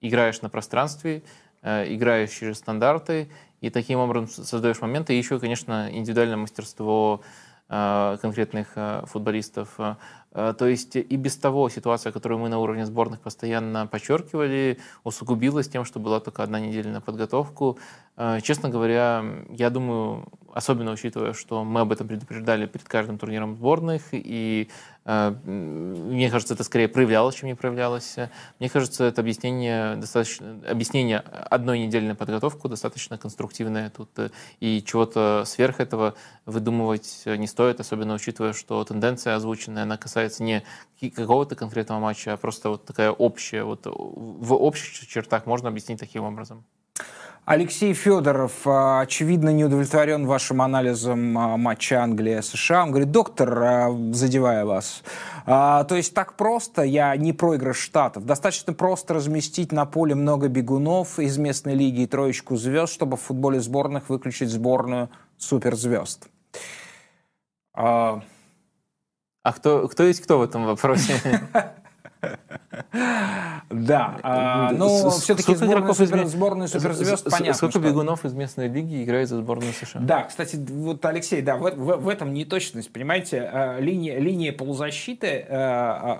играешь на пространстве, играешь через стандарты, и таким образом создаешь моменты. И еще, конечно, индивидуальное мастерство конкретных футболистов. То есть и без того ситуация, которую мы на уровне сборных постоянно подчеркивали, усугубилась тем, что была только одна неделя на подготовку. Честно говоря, я думаю, особенно учитывая, что мы об этом предупреждали перед каждым турниром сборных, и мне кажется, это скорее проявлялось, чем не проявлялось. Мне кажется, это объяснение одной недели на подготовку достаточно конструктивное тут, и чего-то сверх этого выдумывать не стоит, особенно учитывая, что тенденция озвученная, она касается не какого-то конкретного матча, а просто вот такая общая, вот в общих чертах можно объяснить таким образом. Алексей Федоров, очевидно, не удовлетворен вашим анализом матча Англия-США. Он говорит: доктор, задевая вас, то есть так просто, я не проигрыш Штатов. Достаточно просто разместить на поле много бегунов из местной лиги и троечку звезд, чтобы в футболе сборных выключить сборную суперзвезд. А кто есть кто в этом вопросе? Да, но все-таки сборную суперзвезд, понятно. Сколько бегунов из местной лиги играет за сборную США? Да, кстати, вот, Алексей, да, в этом неточность, понимаете, линия полузащиты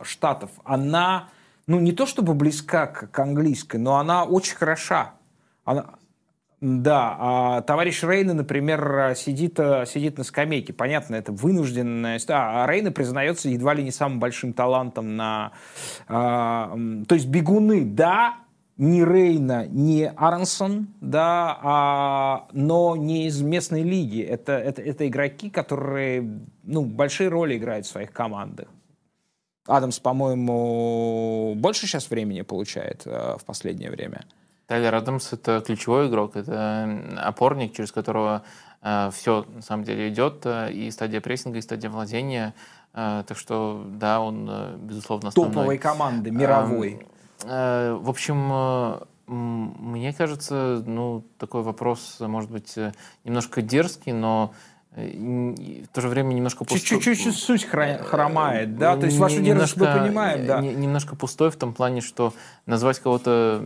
Штатов, она, ну, не то чтобы близка к английской, но она очень хороша. Да, товарищ Рейна, например, сидит на скамейке. Понятно, это вынужденная история. А Рейна признается едва ли не самым большим талантом на... То есть бегуны, да, не Рейна, не Аронсон, да, но не из местной лиги. Это игроки, которые, ну, большие роли играют в своих командах. Адамс, по-моему, больше сейчас времени получает в последнее время. Тайлер Адамс — это ключевой игрок, это опорник, через которого все на самом деле идет, и стадия прессинга, и стадия владения. Так что, да, он, безусловно, основной. Топовой команды, мировой. В общем, мне кажется, ну, такой вопрос, может быть, немножко дерзкий, но в то же время немножко пустой. Чуть-чуть суть хромает, да? То есть вашу дерзость мы понимаем, да? Немножко пустой в том плане, что назвать кого-то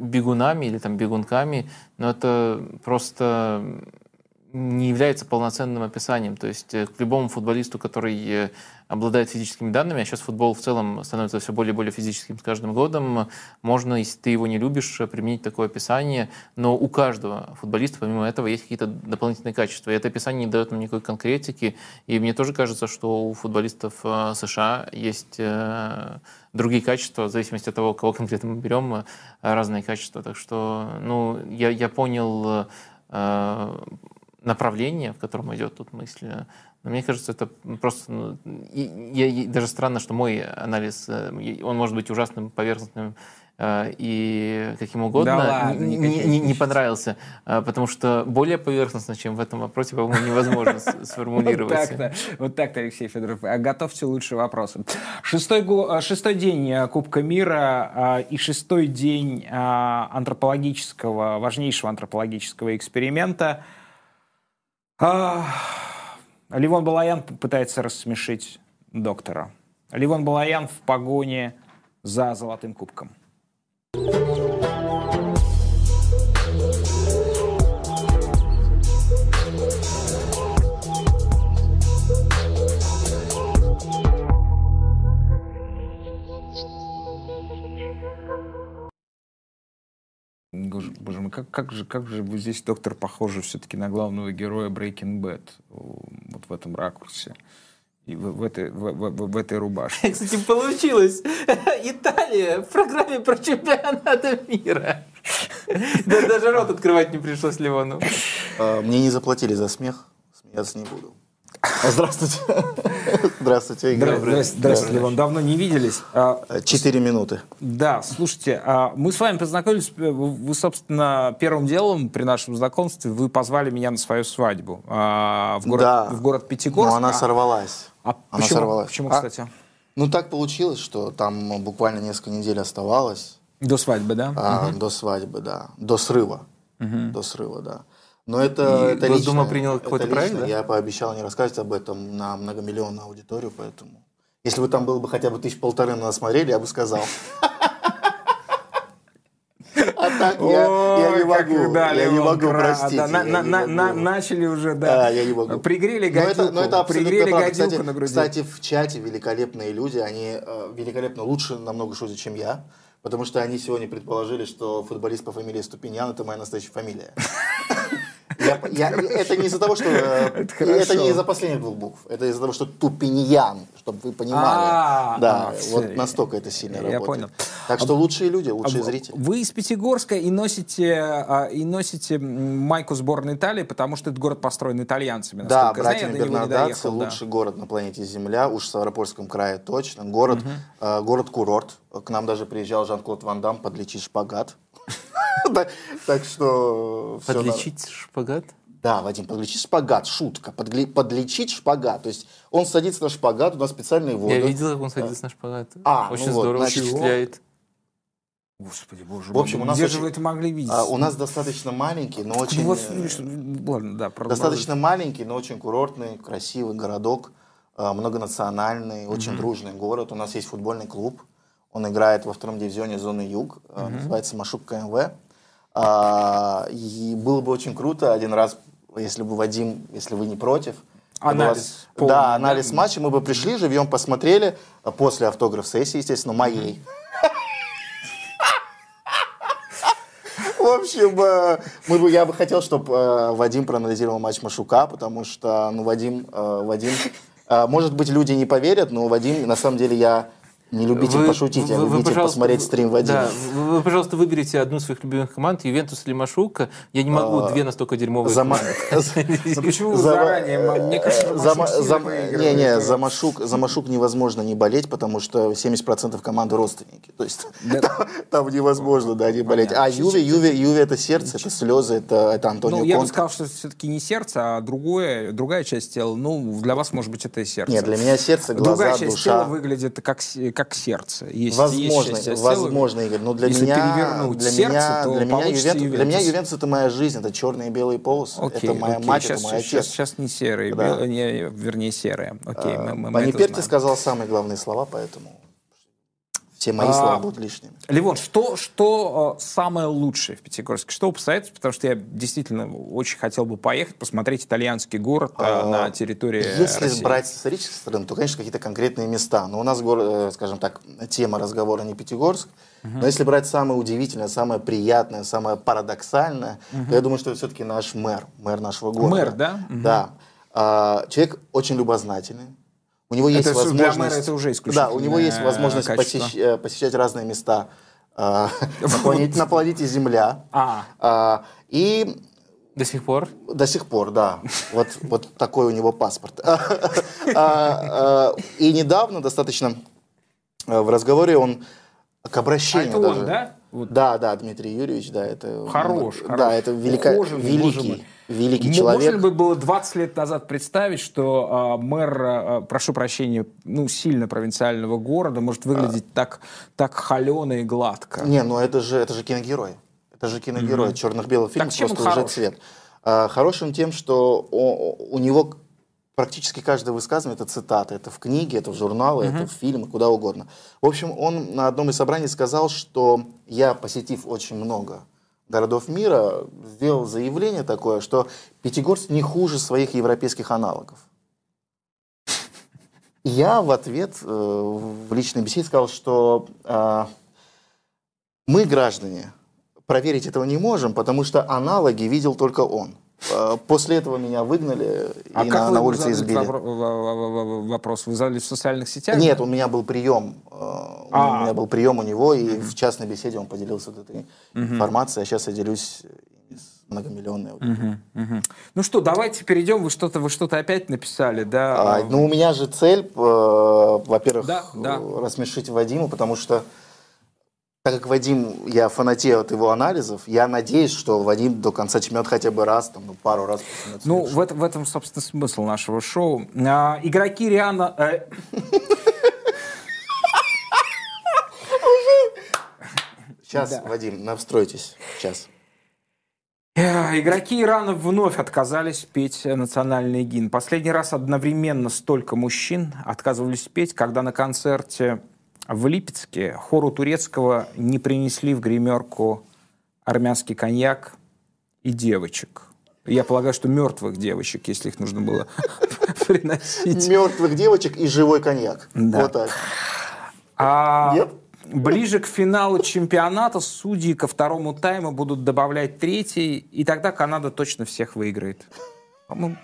бегунами или там бегунками, но это просто не является полноценным описанием. То есть к любому футболисту, который обладает физическими данными, а сейчас футбол в целом становится все более и более физическим с каждым годом, можно, если ты его не любишь, применить такое описание, но у каждого футболиста, помимо этого, есть какие-то дополнительные качества, и это описание не дает нам никакой конкретики, и мне тоже кажется, что у футболистов США есть другие качества, в зависимости от того, кого конкретно мы берем, разные качества, так что, ну, я понял направление, в котором идет тут мысль. Но мне кажется, это просто... Ну, даже странно, что мой анализ, он может быть ужасным, поверхностным и каким угодно, да ладно, не понравился. Потому что более поверхностно, чем в этом вопросе, по-моему, невозможно сформулировать. Вот так-то, Алексей Федоров. Готовьте лучшие вопросы. Шестой день Кубка мира и шестой день важнейшего антропологического эксперимента. Левон Балаян пытается рассмешить доктора. Левон Балаян в погоне за золотым кубком. Боже мой, как же вы здесь, доктор, похожи все-таки на главного героя Breaking Bad, вот в этом ракурсе и в этой рубашке. Кстати, получилось. Италия в программе про чемпионат мира. Даже рот открывать не пришлось Левону. Мне не заплатили за смех, смеяться не буду. Здравствуйте. Здравствуйте, Игорь. Здравствуйте, Левон. Давно не виделись. 4 минуты. Да, слушайте, мы с вами познакомились, вы, собственно, первым делом при нашем знакомстве вы позвали меня на свою свадьбу в город Пятигорск. Но она сорвалась. Почему, кстати? Ну, так получилось, что там буквально несколько недель оставалось. До свадьбы, да? До свадьбы, да. До срыва. До срыва, да. Но это Госдума приняла какой-то проект, да? Я пообещал не рассказывать об этом на многомиллионную аудиторию, поэтому... Если бы там было бы хотя бы 1,5 тысячи на нас смотрели, я бы сказал. А так я не могу, простите. Начали уже, да. Я не могу. Пригрели гадюку. Но это абсолютно правда. Кстати, в чате великолепные люди, они великолепно лучше намного шутят, чем я. Потому что они сегодня предположили, что футболист по фамилии Эступиньян — это моя настоящая фамилия. Это не из-за того, что... Это не из-за последних двух букв. Это из-за того, что Тупиньян, чтобы вы понимали. Да, вот настолько это сильно работает. Я понял. Так что лучшие люди, лучшие зрители. Вы из Пятигорска и носите майку сборной Италии, потому что этот город построен итальянцами. Да, братья Бернардаци, лучший город на планете Земля, уж в Ставропольском крае точно. Город-курорт. К нам даже приезжал Жан-Клод Ван Дамм подлечить шпагат. Так что... Подлечить шпагат? Да, Вадим, подлечить шпагат, шутка. Подлечить шпагат. То есть он садится на шпагат, у нас специальные воды. Я видел, как он садится на шпагат. Очень здорово впечатляет. Господи, боже мой. В общем, у нас где же вы это могли видеть? У нас достаточно маленький, но очень... Достаточно маленький, но очень курортный, красивый городок, многонациональный, очень дружный город. У нас есть футбольный клуб. Он играет во втором дивизионе зоны Юг, называется «Машук КМВ». И было бы очень круто один раз, если бы, Вадим, если вы не против... Анализ. Да, анализ матча. Мы бы пришли, живьем посмотрели, после автограф-сессии, естественно, моей. В общем, я бы хотел, чтобы Вадим проанализировал матч Машука, потому что, ну, Вадим... Может быть, люди не поверят, но Вадим, на самом деле, я... Не любите пошутить, а любите посмотреть стрим Вадима. Да, вы, пожалуйста, выберите одну из своих любимых команд, Ювентус или Машука. Я не могу две настолько дерьмовые. Почему заранее? Мне кажется, за Машук невозможно не болеть, потому что 70% команды родственники. То есть там невозможно не болеть. А Юве это сердце, это слезы, это Антонио Конте. Ну, я бы сказал, что все-таки не сердце, а другая часть тела. Ну, для вас, может быть, это и сердце. Нет, для меня сердце, глаза, душа. Другая часть тела выглядит как сердце. Возможно, Игорь. Но для меня Ювентус — это моя жизнь, это черные и белые полосы. Это моя мать, это моя честь. Сейчас не серые, вернее, серые. Боннепер ты сказал самые главные слова, поэтому все мои слова будут лишними. Левон, что самое лучшее в Пятигорске? Что вы посоветуете? Потому что я действительно очень хотел бы поехать, посмотреть итальянский город на территории России. Если брать с исторической стороны, то, конечно, какие-то конкретные места. Но у нас, скажем так, тема разговора не Пятигорск. Но если брать самое удивительное, самое приятное, самое парадоксальное, то я думаю, что это все-таки наш мэр нашего города. Мэр, да? Да. Человек очень любознательный. У него есть возможность посещать разные места на планете Земля. И до сих пор? До сих пор, да. Вот такой у него паспорт. И недавно достаточно в разговоре он к обращению... Это он, да? Да, Дмитрий Юрьевич, да, это... Хорош, да, это великий человек. Можно бы было 20 лет назад представить, что мэр, прошу прощения, ну, сильно провинциального города может выглядеть так халено и гладко. Не, ну это же киногерой. Это же киногерой черно-белых фильмов, просто уже цвет. Хорошим тем, что у него практически каждое высказывание — это цитаты. Это в книге, это в журнале, это в фильме, куда угодно. В общем, он на одном из собраний сказал, что я, посетив очень много городов мира, сделал заявление такое, что Пятигорск не хуже своих европейских аналогов. Я в ответ в личной беседе сказал, что мы, граждане, проверить этого не можем, потому что аналоги видел только он. После этого меня выгнали и на улице избили. А как вы вопрос? Вы задали в социальных сетях? Нет, у меня был прием. У меня был прием у него, и в частной беседе он поделился этой информацией. А сейчас я делюсь с многомиллионной аудиторией. Ну что, давайте перейдем. Вы что-то опять написали, да? Ну, у меня же цель, во-первых, рассмешить Вадима, потому что так как Вадим, я фанатею от его анализов, я надеюсь, что Вадим до конца чемет хотя бы раз, там, пару раз. Ну, в этом, собственно, смысл нашего шоу. Игроки Реала... Сейчас, Вадим, настройтесь. Сейчас. Игроки Ирана вновь отказались петь национальный гимн. Последний раз одновременно столько мужчин отказывались петь, когда на концерте... В Липецке хору турецкого не принесли в гримерку армянский коньяк и девочек. Я полагаю, что мертвых девочек, если их нужно было приносить. Мертвых девочек и живой коньяк. Вот так. Нет? Ближе к финалу чемпионата судьи ко второму тайму будут добавлять третий, и тогда Канада точно всех выиграет. По-моему...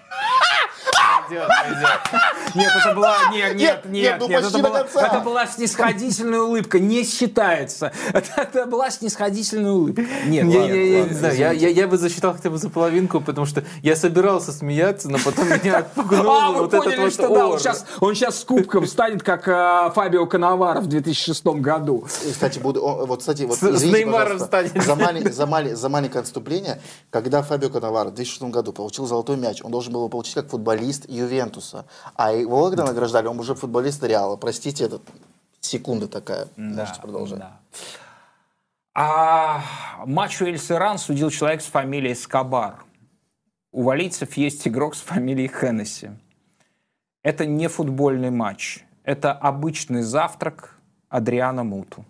Нет, это была... Нет, это была снисходительная улыбка. Не считается. Это была снисходительная улыбка. Я бы засчитал хотя бы за половинку, потому что я собирался смеяться, но потом меня отпугнуло. А, вы поняли, что да, он сейчас с кубком станет, как Фабио Канаваро в 2006 году. Кстати, с Неймаром станет. За маленькое отступление, когда Фабио Канаваро в 2006 году получил золотой мяч, он должен был его получить как футболист Ювентуса. А его когда награждали, он уже футболист Реала. Простите, это секунда такая. Можете продолжать. Да. А матч Уэльс-Иран судил человек с фамилией Скобар. У валийцев есть игрок с фамилией Хеннесси. Это не футбольный матч. Это обычный завтрак Адриана Муту.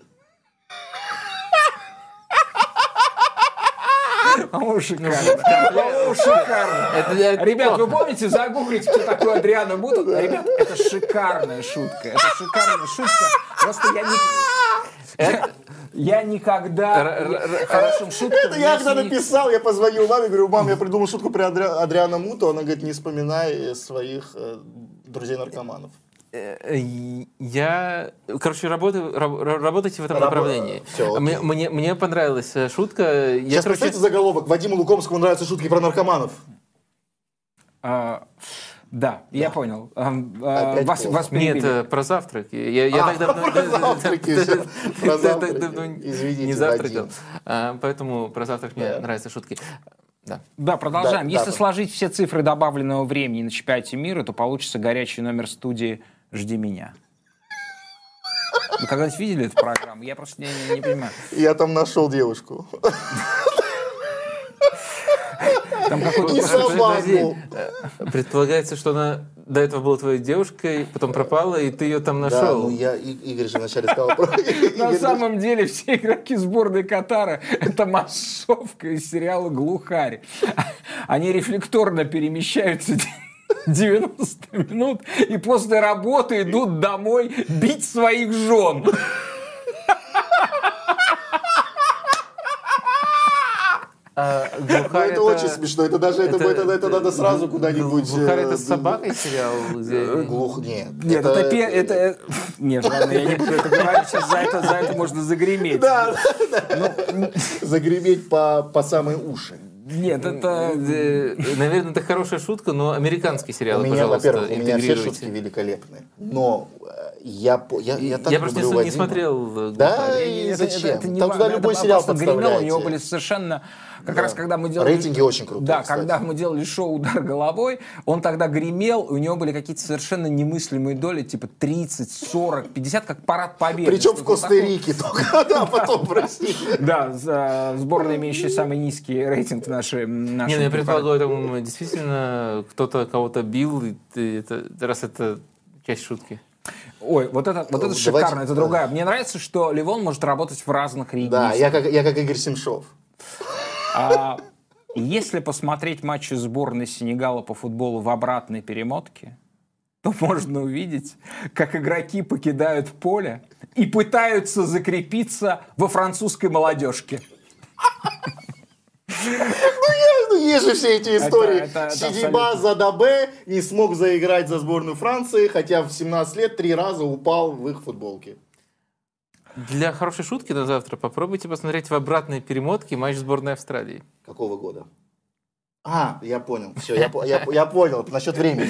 О, шикарно. Ребят, вы помните, загуглите, кто такой Адриана Муту? Ребят, это шикарная шутка. Это шикарная шутка. Просто я никогда хорошим шуткам... Это я когда написал, я позвонил маме, говорю, мам, я придумал шутку про Адриана Муту. Она говорит, не вспоминай своих друзей-наркоманов. Короче, работайте в этом направлении. Все, мне понравилась шутка. Сейчас представьте заголовок. Вадиму Лукомскому нравятся шутки про наркоманов. Я понял. Вас перебили. Нет, про завтрак. Я так давно... Про завтрак. Извините, не завтракал. Поэтому про завтрак мне нравятся шутки. Да, продолжаем. Если сложить все цифры добавленного времени на чемпионате мира, то получится горячий номер студии «Жди меня». Вы когда-нибудь видели эту программу? Я просто не понимаю. Я там нашел девушку. И собаку. Предполагается, что она до этого была твоей девушкой, потом пропала, и ты ее там нашел. Да, Игорь же вначале сказал. На самом деле все игроки сборной Катара — это массовка из сериала «Глухарь». Они рефлекторно перемещаются 90 минут и после работы идут домой бить своих жен. Это очень смешно. Это даже это надо сразу куда-нибудь. Глухарь это с собакой сериал? Нет, это... Нет, ладно, я не буду это говорить. Сейчас за это можно загреметь. Загреметь по самые уши. Нет, это... Наверное, это хорошая шутка, но американский сериал, пожалуйста, интегрируйте. У меня все шутки великолепные, но я так люблю Вадима. Я просто не смотрел. Да, и зачем? Там туда любой сериал подставляете. У него были совершенно... Как раз когда мы делали... Рейтинги очень крутые, да, кстати. Когда мы делали шоу «Удар головой», он тогда гремел, у него были какие-то совершенно немыслимые доли, типа 30, 40, 50, как парад победы. Причем в Коста-Рике только, да, потом в России. Да, сборная, имеющая самый низкий рейтинг нашей... Не, я предполагаю, там действительно кто-то кого-то бил, раз это часть шутки. Ой, вот это шикарно, это другая. Мне нравится, что Левон может работать в разных регионах. Да, я как Игорь Семшов. А если посмотреть матчи сборной Сенегала по футболу в обратной перемотке, то можно увидеть, как игроки покидают поле и пытаются закрепиться во французской молодежке. Есть же все эти истории. Сидиба за Дабе не смог заиграть за сборную Франции, хотя в 17 лет 3 раза упал в их футболке. Для хорошей шутки на завтра попробуйте посмотреть в обратной перемотке матч сборной Австралии. Какого года? Я понял. Все, я понял. Насчет времени.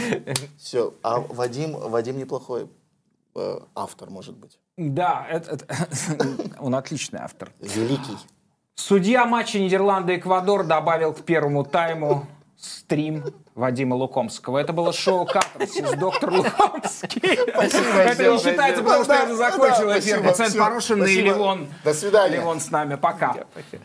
Все. А Вадим неплохой автор, может быть. Да, он отличный автор. Великий. Судья матча Нидерланды-Эквадор добавил к первому тайму стрим Вадима Лукомского. Это было шоу «Катарсис», доктор Лукомский. Спасибо, это не считается, потому что я уже закончил эфир. Пациент Порошин и Левон. До свидания. Левон с нами. Пока. Пока.